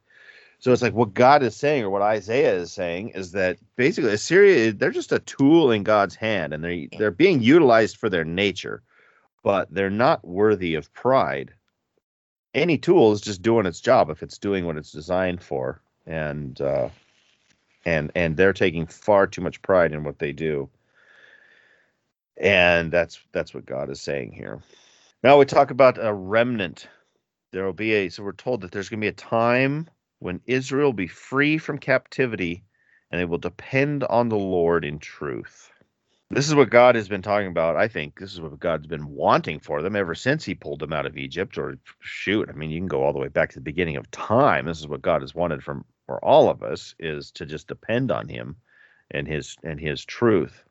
So it's like what God is saying, or what Isaiah is saying, is that basically Assyria, they're just a tool in God's hand, and they they're being utilized for their nature, but they're not worthy of pride. Any tool is just doing its job if it's doing what it's designed for, and uh, and and they're taking far too much pride in what they do, and that's that's what God is saying here. Now we talk about a remnant. There will be a so we're told that there's going to be a time when Israel will be free from captivity, and they will depend on the Lord in truth. This is what God has been talking about. I think this is what God's been wanting for them ever since he pulled them out of Egypt, or shoot, I mean, you can go all the way back to the beginning of time. This is what God has wanted from for all of us, is to just depend on him and his and his truth.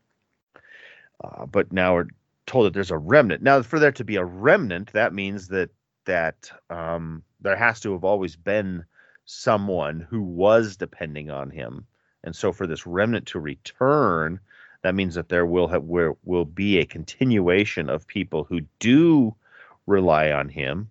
Uh, but now we're told that there's a remnant. Now, for there to be a remnant, that means that that um, there has to have always been someone who was depending on him, and so for this remnant to return, that means that there will have where will be a continuation of people who do rely on him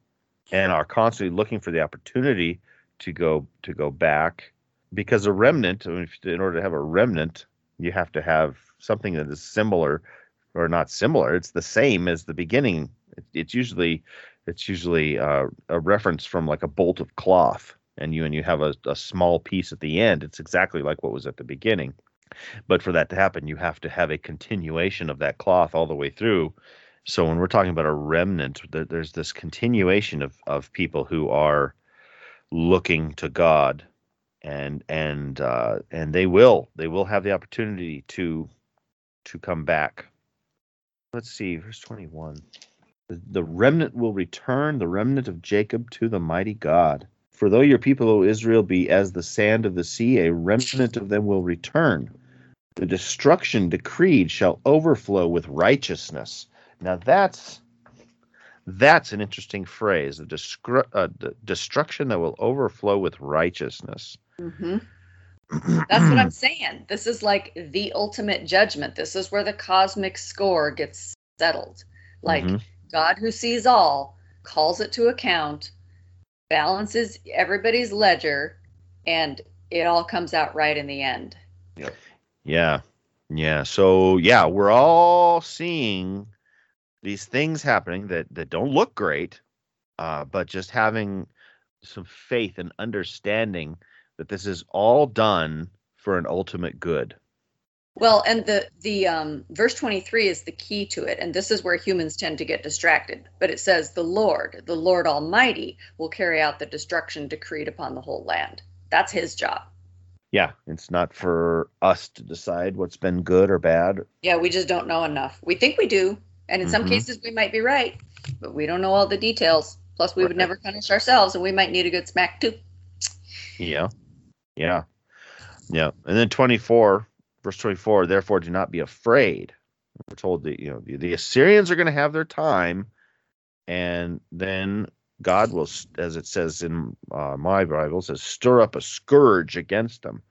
and are constantly looking for the opportunity to go to go back, because a remnant, in order to have a remnant, you have to have something that is similar, or not similar, it's the same as the beginning. It's usually it's usually uh, a reference from like a bolt of cloth, and you and you have a, a small piece at the end. It's exactly like what was at the beginning. But for that to happen, you have to have a continuation of that cloth all the way through. So when we're talking about a remnant, there, there's this continuation of, of people who are looking to God, and and uh, and they will they will have the opportunity to to come back. Let's see, verse twenty-one. The, the remnant will return, the remnant of Jacob, to the mighty God. For though your people, O Israel, be as the sand of the sea, a remnant of them will return. The destruction decreed shall overflow with righteousness. Now that's that's an interesting phrase, the, destru- uh, the destruction that will overflow with righteousness. Mm-hmm. That's what I'm saying. This is like the ultimate judgment. This is where the cosmic score gets settled. Like mm-hmm. God, who sees all, calls it to account, balances everybody's ledger, and it all comes out right in the end. Yep. Yeah. Yeah. So yeah, we're all seeing these things happening that, that don't look great, uh, but just having some faith and understanding that this is all done for an ultimate good. Well, and the, the um, verse twenty-three is the key to it, and this is where humans tend to get distracted. But it says, the Lord, the Lord Almighty, will carry out the destruction decreed upon the whole land. That's his job. Yeah, it's not for us to decide what's been good or bad. Yeah, we just don't know enough. We think we do, and in mm-hmm. some cases we might be right, but we don't know all the details. Plus, we right. would never punish ourselves, and we might need a good smack, too. Yeah, yeah, yeah. And then twenty-four... Verse twenty-four, therefore do not be afraid. We're told that, you know, the, the Assyrians are going to have their time, and then God will, as it says in uh, my Bible, says stir up a scourge against them.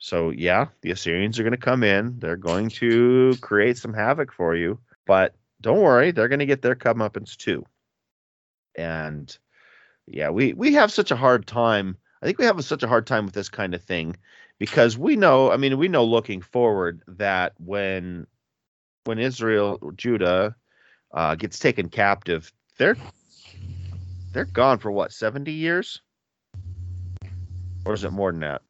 So yeah, the Assyrians are going to come in. They're going to create some havoc for you, but don't worry, they're going to get their comeuppance too. And yeah, we, we have such a hard time. I think we have such a hard time with this kind of thing, because we know, I mean, we know looking forward that when when Israel or Judah uh, gets taken captive, they're they're gone for what, seventy years? Or is it more than that?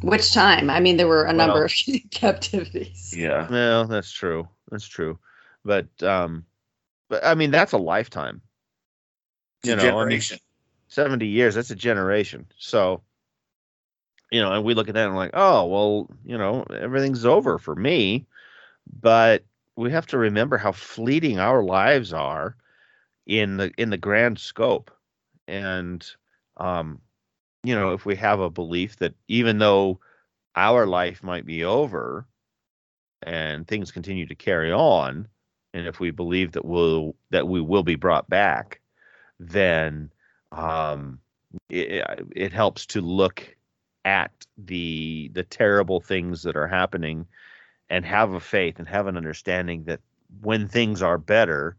Which time? I mean, there were a well, number of captivities. Yeah, well, that's true. That's true. But um, but I mean, that's a lifetime. You it's know, a generation. I mean, seventy years. That's a generation. So. You know, and we look at that and we're like, oh, well, you know, everything's over for me. But we have to remember how fleeting our lives are in the in the grand scope. And, um, you know, if we have a belief that even though our life might be over and things continue to carry on, and if we believe that we'll that we will be brought back, then um, it, it helps to look at the the terrible things that are happening and have a faith and have an understanding that when things are better,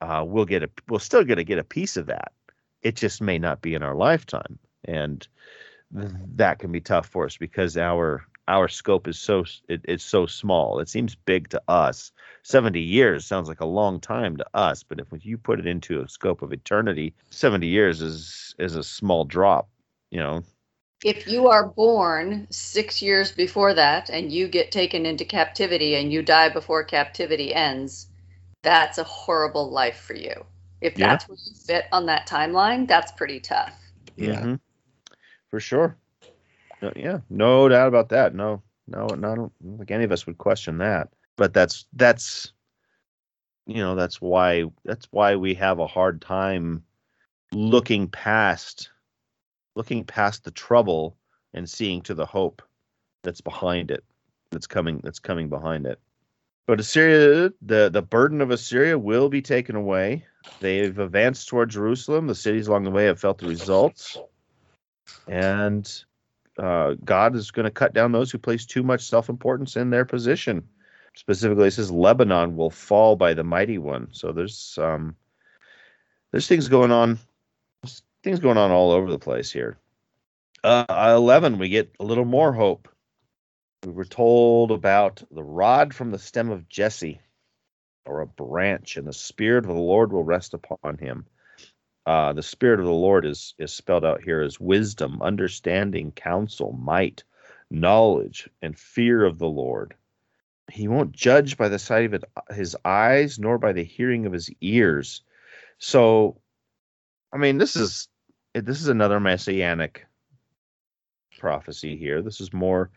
uh, we'll get a we'll still going to get a piece of that. It just may not be in our lifetime. And that can be tough for us because our our scope is so it, it's so small. It seems big to us. seventy years sounds like a long time to us, but if you put it into a scope of eternity, seventy years is is a small drop, you know. If you are born six years before that and you get taken into captivity and you die before captivity ends, that's a horrible life for you. If yeah. that's where you fit on that timeline, that's pretty tough. Yeah, mm-hmm. For sure. No, yeah, no doubt about that. No, no, no, I don't think any of us would question that. But that's that's, you know, that's why that's why we have a hard time looking past. Looking past the trouble and seeing to the hope that's behind it, that's coming, that's coming behind it. But Assyria, the, the burden of Assyria will be taken away. They've advanced toward Jerusalem. The cities along the way have felt the results. And uh, God is going to cut down those who place too much self-importance in their position. Specifically, it says Lebanon will fall by the mighty one. So there's um, there's things going on. Things going on all over the place here. Uh, eleven, we get a little more hope. We were told about the rod from the stem of Jesse, or a branch, and the Spirit of the Lord will rest upon him. Uh, the Spirit of the Lord is, is spelled out here as wisdom, understanding, counsel, might, knowledge, and fear of the Lord. He won't judge by the sight of his eyes, nor by the hearing of his ears. So, I mean, this is... This is another messianic prophecy here. This is more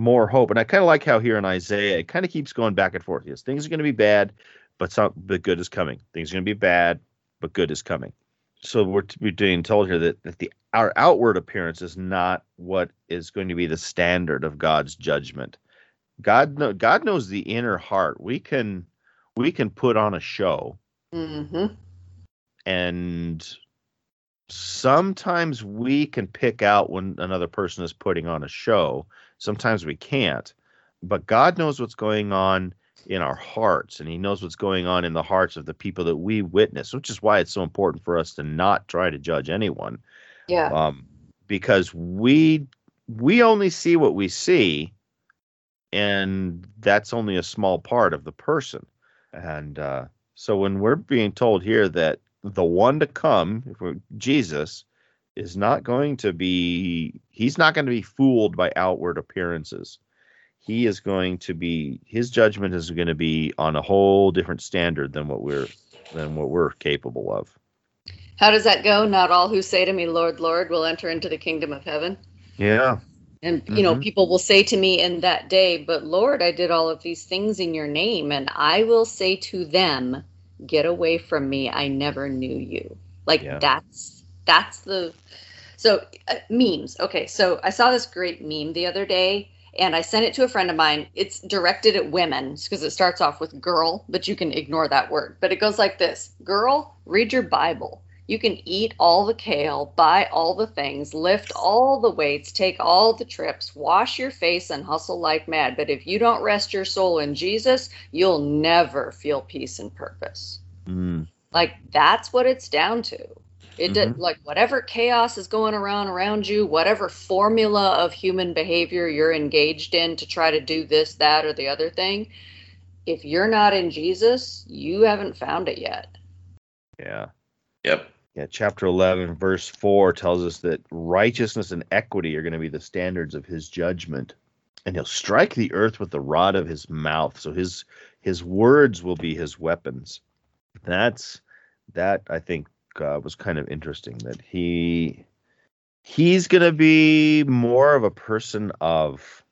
more hope. And I kind of like how here in Isaiah, it kind of keeps going back and forth. Yes, things are going to be bad, but some, but good is coming. Things are going to be bad, but good is coming. So we're, we're being told here that, that the our outward appearance is not what is going to be the standard of God's judgment. God, know, God knows the inner heart. We can, we can put on a show. Mm-hmm. And... sometimes we can pick out when another person is putting on a show. Sometimes we can't. But God knows what's going on in our hearts, and he knows what's going on in the hearts of the people that we witness, which is why it's so important for us to not try to judge anyone. Yeah. Um, because we we only see what we see, and that's only a small part of the person. And uh, so when we're being told here that the one to come, Jesus, is not going to be, he's not going to be fooled by outward appearances. He is going to be, his judgment is going to be on a whole different standard than what we're, than what we're capable of. How does that go? Not all who say to me, Lord, Lord, will enter into the kingdom of heaven. Yeah. And, you mm-hmm. know, people will say to me in that day, but Lord, I did all of these things in your name. And I will say to them, get away from me, I never knew you. Like yeah. that's that's the so uh, memes. Okay, so I saw this great meme the other day and I sent it to a friend of mine. It's directed at women because it starts off with girl, but you can ignore that word. But it goes like this: girl, read your Bible. You can eat all the kale, buy all the things, lift all the weights, take all the trips, wash your face and hustle like mad. But if you don't rest your soul in Jesus, you'll never feel peace and purpose. Mm. Like, that's what it's down to. It mm-hmm. did, like, whatever chaos is going around around you, whatever formula of human behavior you're engaged in to try to do this, that, or the other thing, if you're not in Jesus, you haven't found it yet. Yeah. Yep. Yeah, chapter eleven, verse four tells us that righteousness and equity are going to be the standards of his judgment. And he'll strike the earth with the rod of his mouth. So his his words will be his weapons. That's that I think uh, was kind of interesting that he he's going to be more of a person of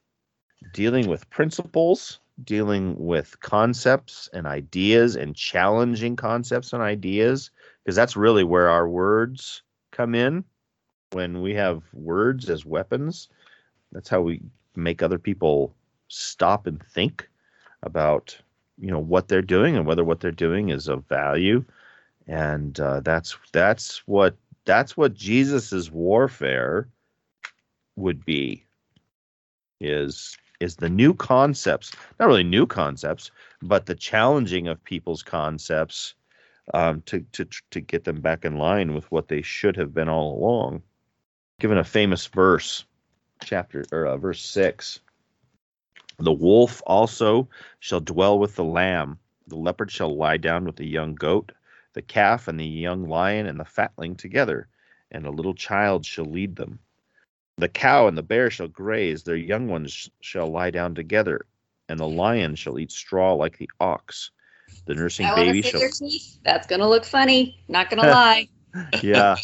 dealing with principles, dealing with concepts and ideas and challenging concepts and ideas. Because that's really where our words come in. When we have words as weapons, that's how we make other people stop and think about, you know, what they're doing and whether what they're doing is of value. And uh, that's that's what that's what Jesus's warfare would be. Is is the new concepts, not really new concepts, but the challenging of people's concepts. Um, to to to get them back in line with what they should have been all along. given a famous verse, chapter or uh, verse six. The wolf also shall dwell with the lamb. The leopard shall lie down with the young goat, the calf and the young lion and the fatling together, and a little child shall lead them. The cow and the bear shall graze, their young ones shall lie down together, and the lion shall eat straw like the ox. The nursing I baby shall. Your teeth. That's gonna look funny. Not gonna lie. yeah,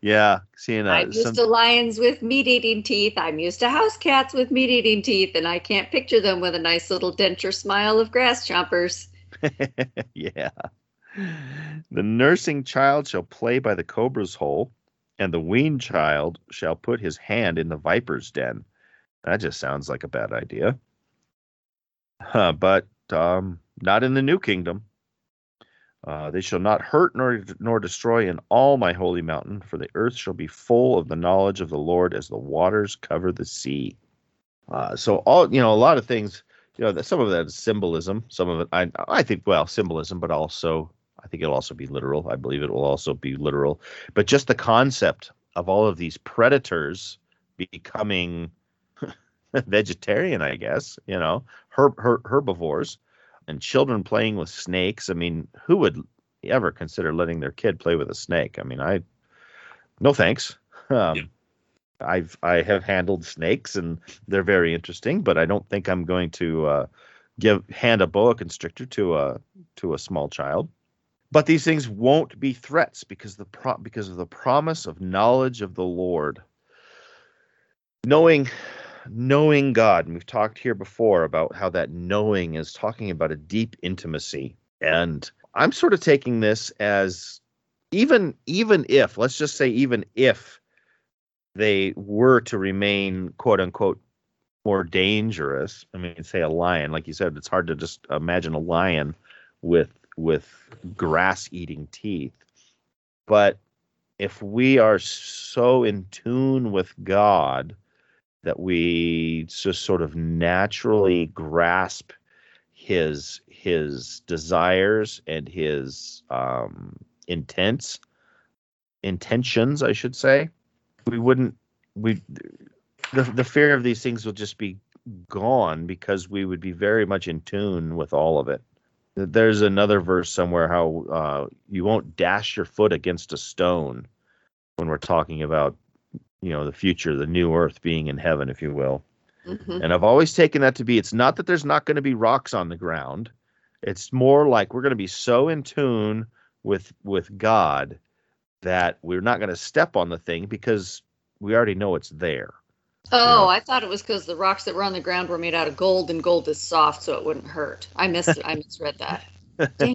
yeah. Seeing that. I'm used some... to lions with meat-eating teeth. I'm used to house cats with meat-eating teeth, and I can't picture them with a nice little denture smile of grass chompers. yeah. The nursing child shall play by the cobra's hole, and the weaned child shall put his hand in the viper's den. That just sounds like a bad idea. Huh, but um, not in the new kingdom. Uh, they shall not hurt nor nor destroy in all my holy mountain, for the earth shall be full of the knowledge of the Lord as the waters cover the sea. Uh, so all you know, a lot of things. You know, that some of that is symbolism. Some of it, I I think, well, symbolism, but also I think it'll also be literal. I believe it will also be literal. But just the concept of all of these predators becoming vegetarian, I guess, you know, herb, herb, herbivores, and children playing with snakes. I mean, who would ever consider letting their kid play with a snake? I mean, I no thanks. Um, yeah. I've I have handled snakes, and they're very interesting, but I don't think I'm going to uh, give hand a boa constrictor to a to a small child. But these things won't be threats because the pro- because of the promise of knowledge of the Lord. Knowing, knowing God, and we've talked here before about how that knowing is talking about a deep intimacy, and I'm sort of taking this as even even if let's just say even if. they were to remain, quote unquote, more dangerous. I mean, say a lion, like you said, it's hard to just imagine a lion with with grass-eating teeth. But if we are so in tune with God that we just sort of naturally grasp his his desires and his um, intents, intentions, I should say. We wouldn't, we, the, the fear of these things will just be gone because we would be very much in tune with all of it. There's another verse somewhere how uh, you won't dash your foot against a stone when we're talking about, you know, the future, the new earth being in heaven, if you will. Mm-hmm. And I've always taken that to be, it's not that there's not going to be rocks on the ground. It's more like we're going to be so in tune with with God that we're not going to step on the thing because we already know it's there. Oh, you know? I thought it was because the rocks that were on the ground were made out of gold, and gold is soft, so it wouldn't hurt. I missed it. I misread that.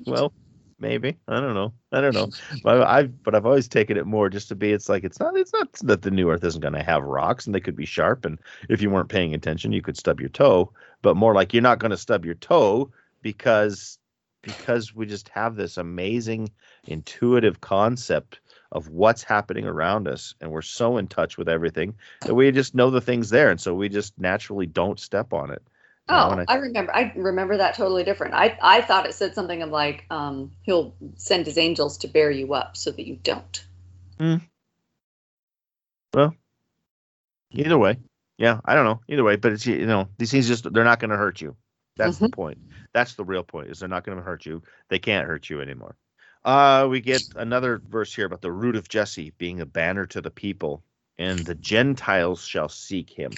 Well, maybe. I don't know. I don't know. But I've but I've always taken it more just to be. It's like it's not. It's not that the new earth isn't going to have rocks, and they could be sharp, and if you weren't paying attention, you could stub your toe. But more like you're not going to stub your toe because because we just have this amazing intuitive concept of what's happening around us, and we're so in touch with everything that we just know the things there, and so we just naturally don't step on it. Oh, you know, I, I remember. I remember that totally different. I, I thought it said something of like, um, he'll send his angels to bear you up so that you don't. Mm. Well, either way, yeah, I don't know. Either way, but it's you know these things just they're not going to hurt you. That's mm-hmm. the point. That's the real point is they're not going to hurt you. They can't hurt you anymore. Uh, we get another verse here about the root of Jesse being a banner to the people, and the Gentiles shall seek him.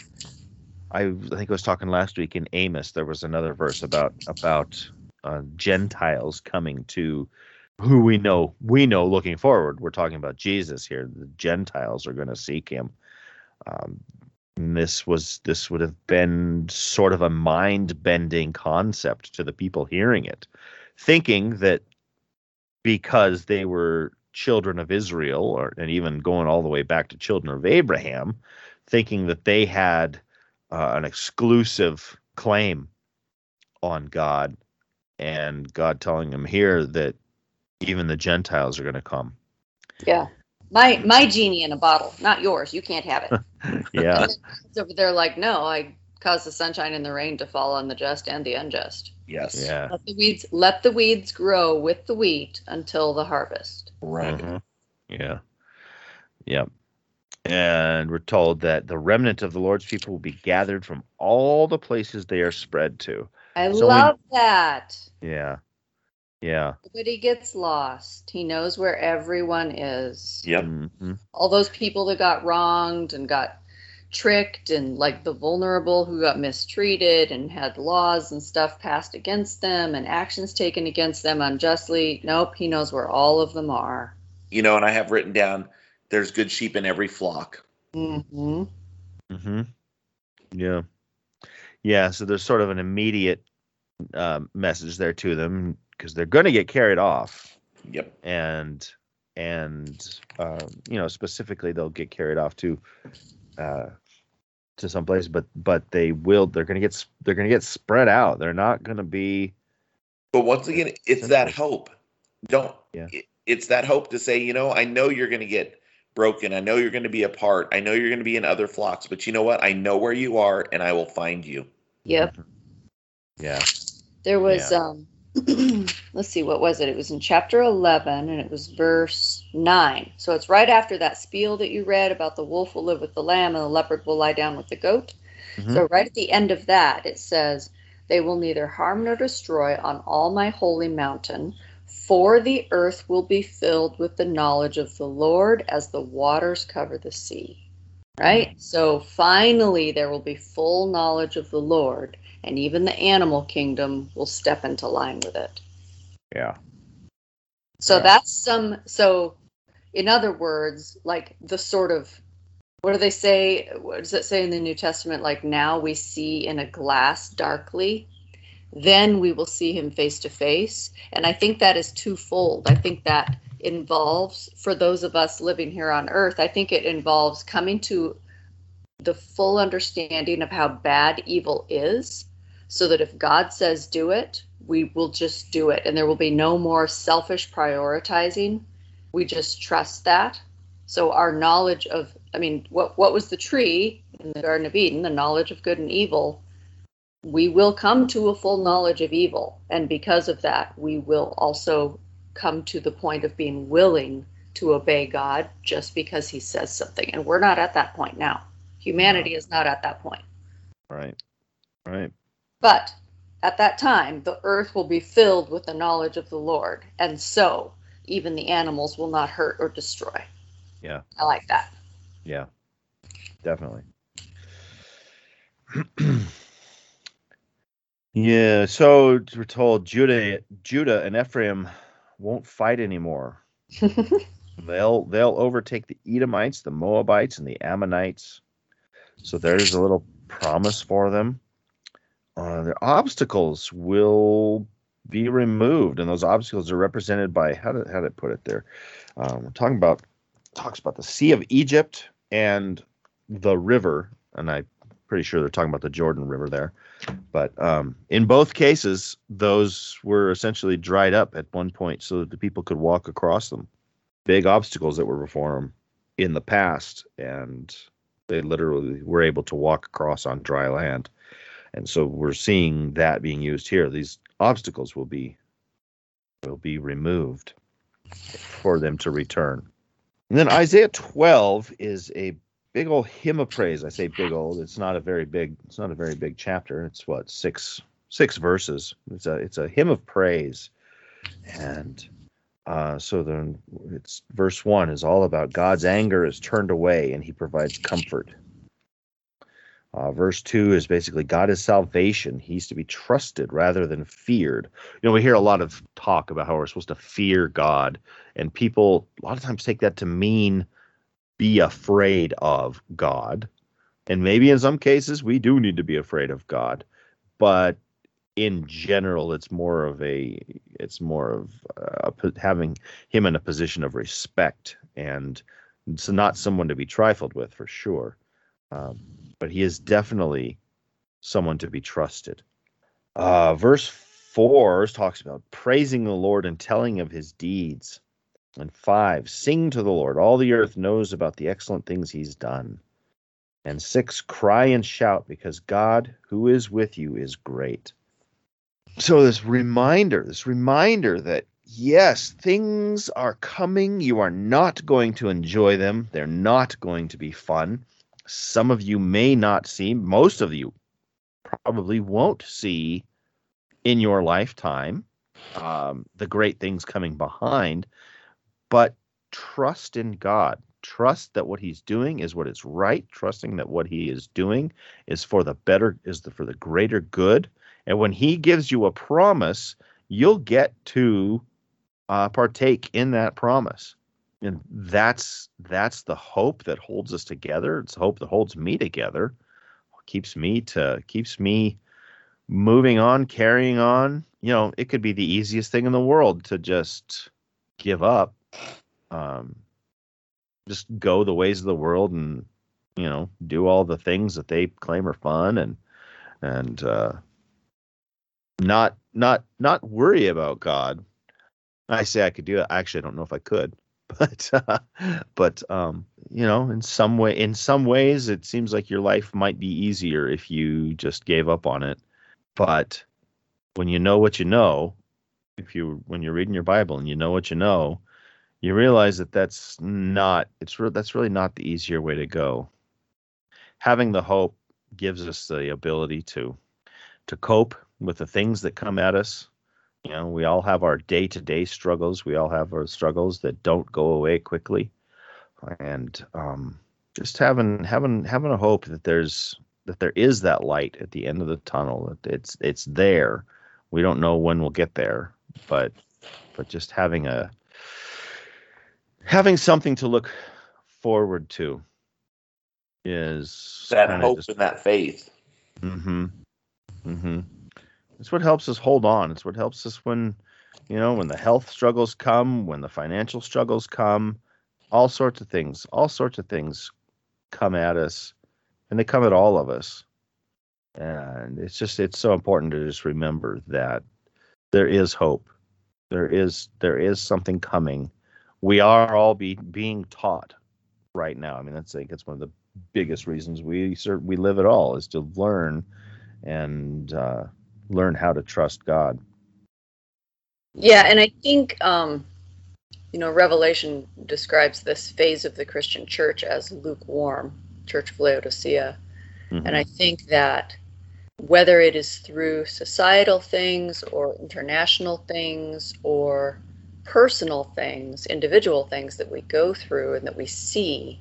I, I think I was talking last week in Amos. There was another verse about about uh, Gentiles coming to who we know. We know looking forward. We're talking about Jesus here. The Gentiles are going to seek him. Um, and this was this would have been sort of a mind bending concept to the people hearing it, thinking that. Because they were children of Israel, or and even going all the way back to children of Abraham, thinking that they had uh, an exclusive claim on God, and God telling them here that even the Gentiles are going to come. Yeah, my my genie in a bottle, not yours. You can't have it. Yeah, it's over there like, no, I cause the sunshine and the rain to fall on the just and the unjust. Yes. Yeah. Let the weeds, let the weeds grow with the wheat until the harvest. Right. Mm-hmm. Yeah. Yeah. And we're told that the remnant of the Lord's people will be gathered from all the places they are spread to. I so love we, that. Yeah. Yeah. Nobody gets lost. He knows where everyone is. Yep. Mm-hmm. All those people that got wronged and got tricked, and like the vulnerable who got mistreated and had laws and stuff passed against them and actions taken against them unjustly. Nope. He knows where all of them are. You know, and I have written down, there's good sheep in every flock. Mm-hmm. Mm-hmm. Yeah. Yeah, so there's sort of an immediate uh, message there to them, because they're going to get carried off. Yep. And, and uh, you know, specifically they'll get carried off to uh, to some place, but but they will, they're going to get, they're going to get spread out. They're not going to be. But once again, it's that hope. Don't. Yeah. It, it's that hope to say, you know, I know you're going to get broken. I know you're going to be apart. I know you're going to be in other flocks, but you know what? I know where you are, and I will find you. Yep. Yeah. There was, yeah. um, let's see, what was it? It was in chapter eleven, and it was verse nine. So it's right after that spiel that you read about the wolf will live with the lamb and the leopard will lie down with the goat. Mm-hmm. So right at the end of that, it says, they will neither harm nor destroy on all my holy mountain, for the earth will be filled with the knowledge of the Lord as the waters cover the sea. Right? So finally there will be full knowledge of the Lord, and even the animal kingdom will step into line with it. Yeah. So yeah. that's some, so in other words, like the sort of, what do they say? What does it say in the New Testament? Like, now we see in a glass darkly, then we will see him face to face. And I think that is twofold. I think that involves, for those of us living here on earth, I think it involves coming to the full understanding of how bad evil is, so that if God says do it, we will just do it. And there will be no more selfish prioritizing. We just trust that. So our knowledge of, I mean, what, what was the tree in the Garden of Eden? The knowledge of good and evil. We will come to a full knowledge of evil, and because of that, we will also come to the point of being willing to obey God just because he says something. And we're not at that point now. Humanity is not at that point. Right, right. But at that time, the earth will be filled with the knowledge of the Lord, and so even the animals will not hurt or destroy. Yeah. I like that. Yeah, definitely. Yeah, so we're told Judah, Judah and Ephraim won't fight anymore. they'll they'll overtake the Edomites, the Moabites, and the Ammonites. So there's a little promise for them. Uh, their obstacles will be removed, and those obstacles are represented by, how did how did it put it there? Um, we're talking about talks about the Sea of Egypt and the river, and I. Pretty sure they're talking about the Jordan River there. But um, in both cases, those were essentially dried up at one point so that the people could walk across them. Big obstacles that were before them in the past, and they literally were able to walk across on dry land. And so we're seeing that being used here. These obstacles will be will be removed for them to return. And then Isaiah twelve is a big old hymn of praise. I say big old. It's not a very big. It's not a very big chapter. It's what six six verses. It's a it's a hymn of praise, and uh, so then it's verse one is all about God's anger is turned away and he provides comfort. Uh, verse two is basically God is salvation. He's to be trusted rather than feared. You know, we hear a lot of talk about how we're supposed to fear God, and people a lot of times take that to mean be afraid of God. And maybe in some cases we do need to be afraid of God, but in general it's more of a it's more of uh, having him in a position of respect, and it's not someone to be trifled with for sure, um, but he is definitely someone to be trusted. Uh, verse four talks about praising the Lord and telling of his deeds. And five, sing to the Lord. All the earth knows about the excellent things he's done. And six, cry and shout because God who is with you is great. So this reminder, this reminder that yes, things are coming. You are not going to enjoy them. They're not going to be fun. Some of you may not see, most of you probably won't see in your lifetime um, the great things coming behind, but trust in God. Trust that what he's doing is what is right. Trusting that what he is doing is for the better, is the, for the greater good. And when he gives you a promise, you'll get to uh, partake in that promise. And that's that's the hope that holds us together. It's the hope that holds me together. Keeps me to keeps me moving on, carrying on. You know, it could be the easiest thing in the world to just give up. Um, just go the ways of the world and, you know, do all the things that they claim are fun and and uh, not not not worry about God. I say I could do it. Actually, I don't know if I could, but uh, but um, you know, in some way, in some ways, it seems like your life might be easier if you just gave up on it. But when you know what you know, if you when you're reading your Bible and you know what you know, you realize that that's not, it's re- that's really not the easier way to go. Having the hope gives us the ability to to cope with the things that come at us. You know, we all have our day-to-day struggles. We all have our struggles that don't go away quickly. And um, just having having having a hope that there's that there is that light at the end of the tunnel. That it's it's there. We don't know when we'll get there, but but just having a Having something to look forward to is that hope just, and that faith. Mm-hmm. Mm-hmm. It's what helps us hold on. It's what helps us when, you know, when the health struggles come, when the financial struggles come, all sorts of things, all sorts of things come at us, and they come at all of us. And it's just, it's so important to just remember that there is hope. There is, there is something coming. We are all be, being taught right now. I mean, that's like, that's one of the biggest reasons we serve, we live at all, is to learn and uh, learn how to trust God. Yeah, and I think, um, you know, Revelation describes this phase of the Christian church as lukewarm, Church of Laodicea. Mm-hmm. And I think that whether it is through societal things or international things or personal things, individual things that we go through and that we see,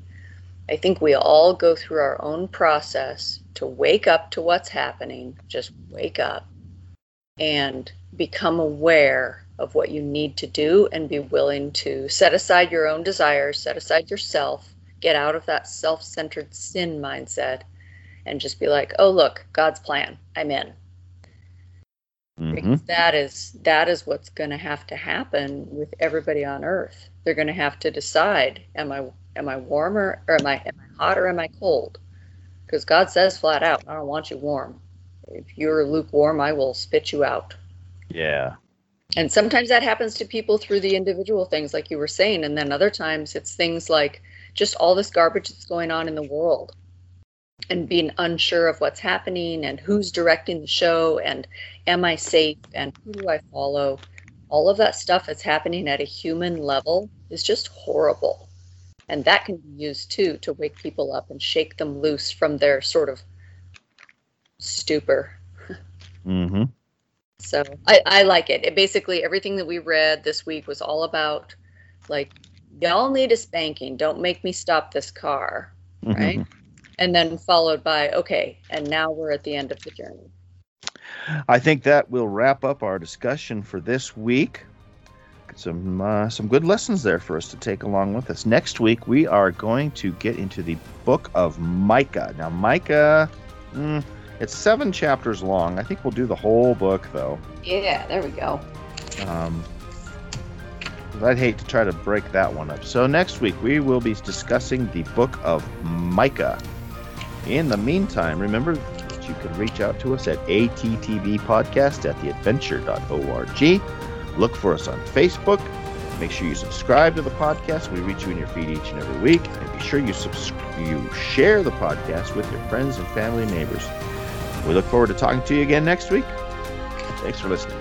I think we all go through our own process to wake up to what's happening, just wake up and become aware of what you need to do and be willing to set aside your own desires, set aside yourself, get out of that self-centered sin mindset and just be like, oh, look, God's plan, I'm in. Because that is that is what's going to have to happen with everybody on earth. They're going to have to decide, am I am I warmer or am I am I hot or am I cold? Because God says flat out, I don't want you warm. If you're lukewarm, I will spit you out. Yeah. And sometimes that happens to people through the individual things like you were saying. And then other times it's things like just all this garbage that's going on in the world. And being unsure of what's happening and who's directing the show and am I safe and who do I follow? All of that stuff that's happening at a human level is just horrible. And that can be used too to wake people up and shake them loose from their sort of stupor. Mm-hmm. So I, I like it. It basically, everything that we read this week was all about like, y'all need a spanking. Don't make me stop this car. Mm-hmm. Right? And then followed by, okay, and now we're at the end of the journey. I think that will wrap up our discussion for this week. Some uh, some good lessons there for us to take along with us. Next week, we are going to get into the book of Micah. Now, Micah, mm, it's seven chapters long. I think we'll do the whole book, though. Yeah, there we go. Um, I'd hate to try to break that one up. So next week, we will be discussing the book of Micah. In the meantime, remember that you can reach out to us at a t t v podcast at the adventure dot org. Look for us on Facebook. Make sure you subscribe to the podcast. We reach you in your feed each and every week. And be sure you, subs- you share the podcast with your friends and family and neighbors. We look forward to talking to you again next week. Thanks for listening.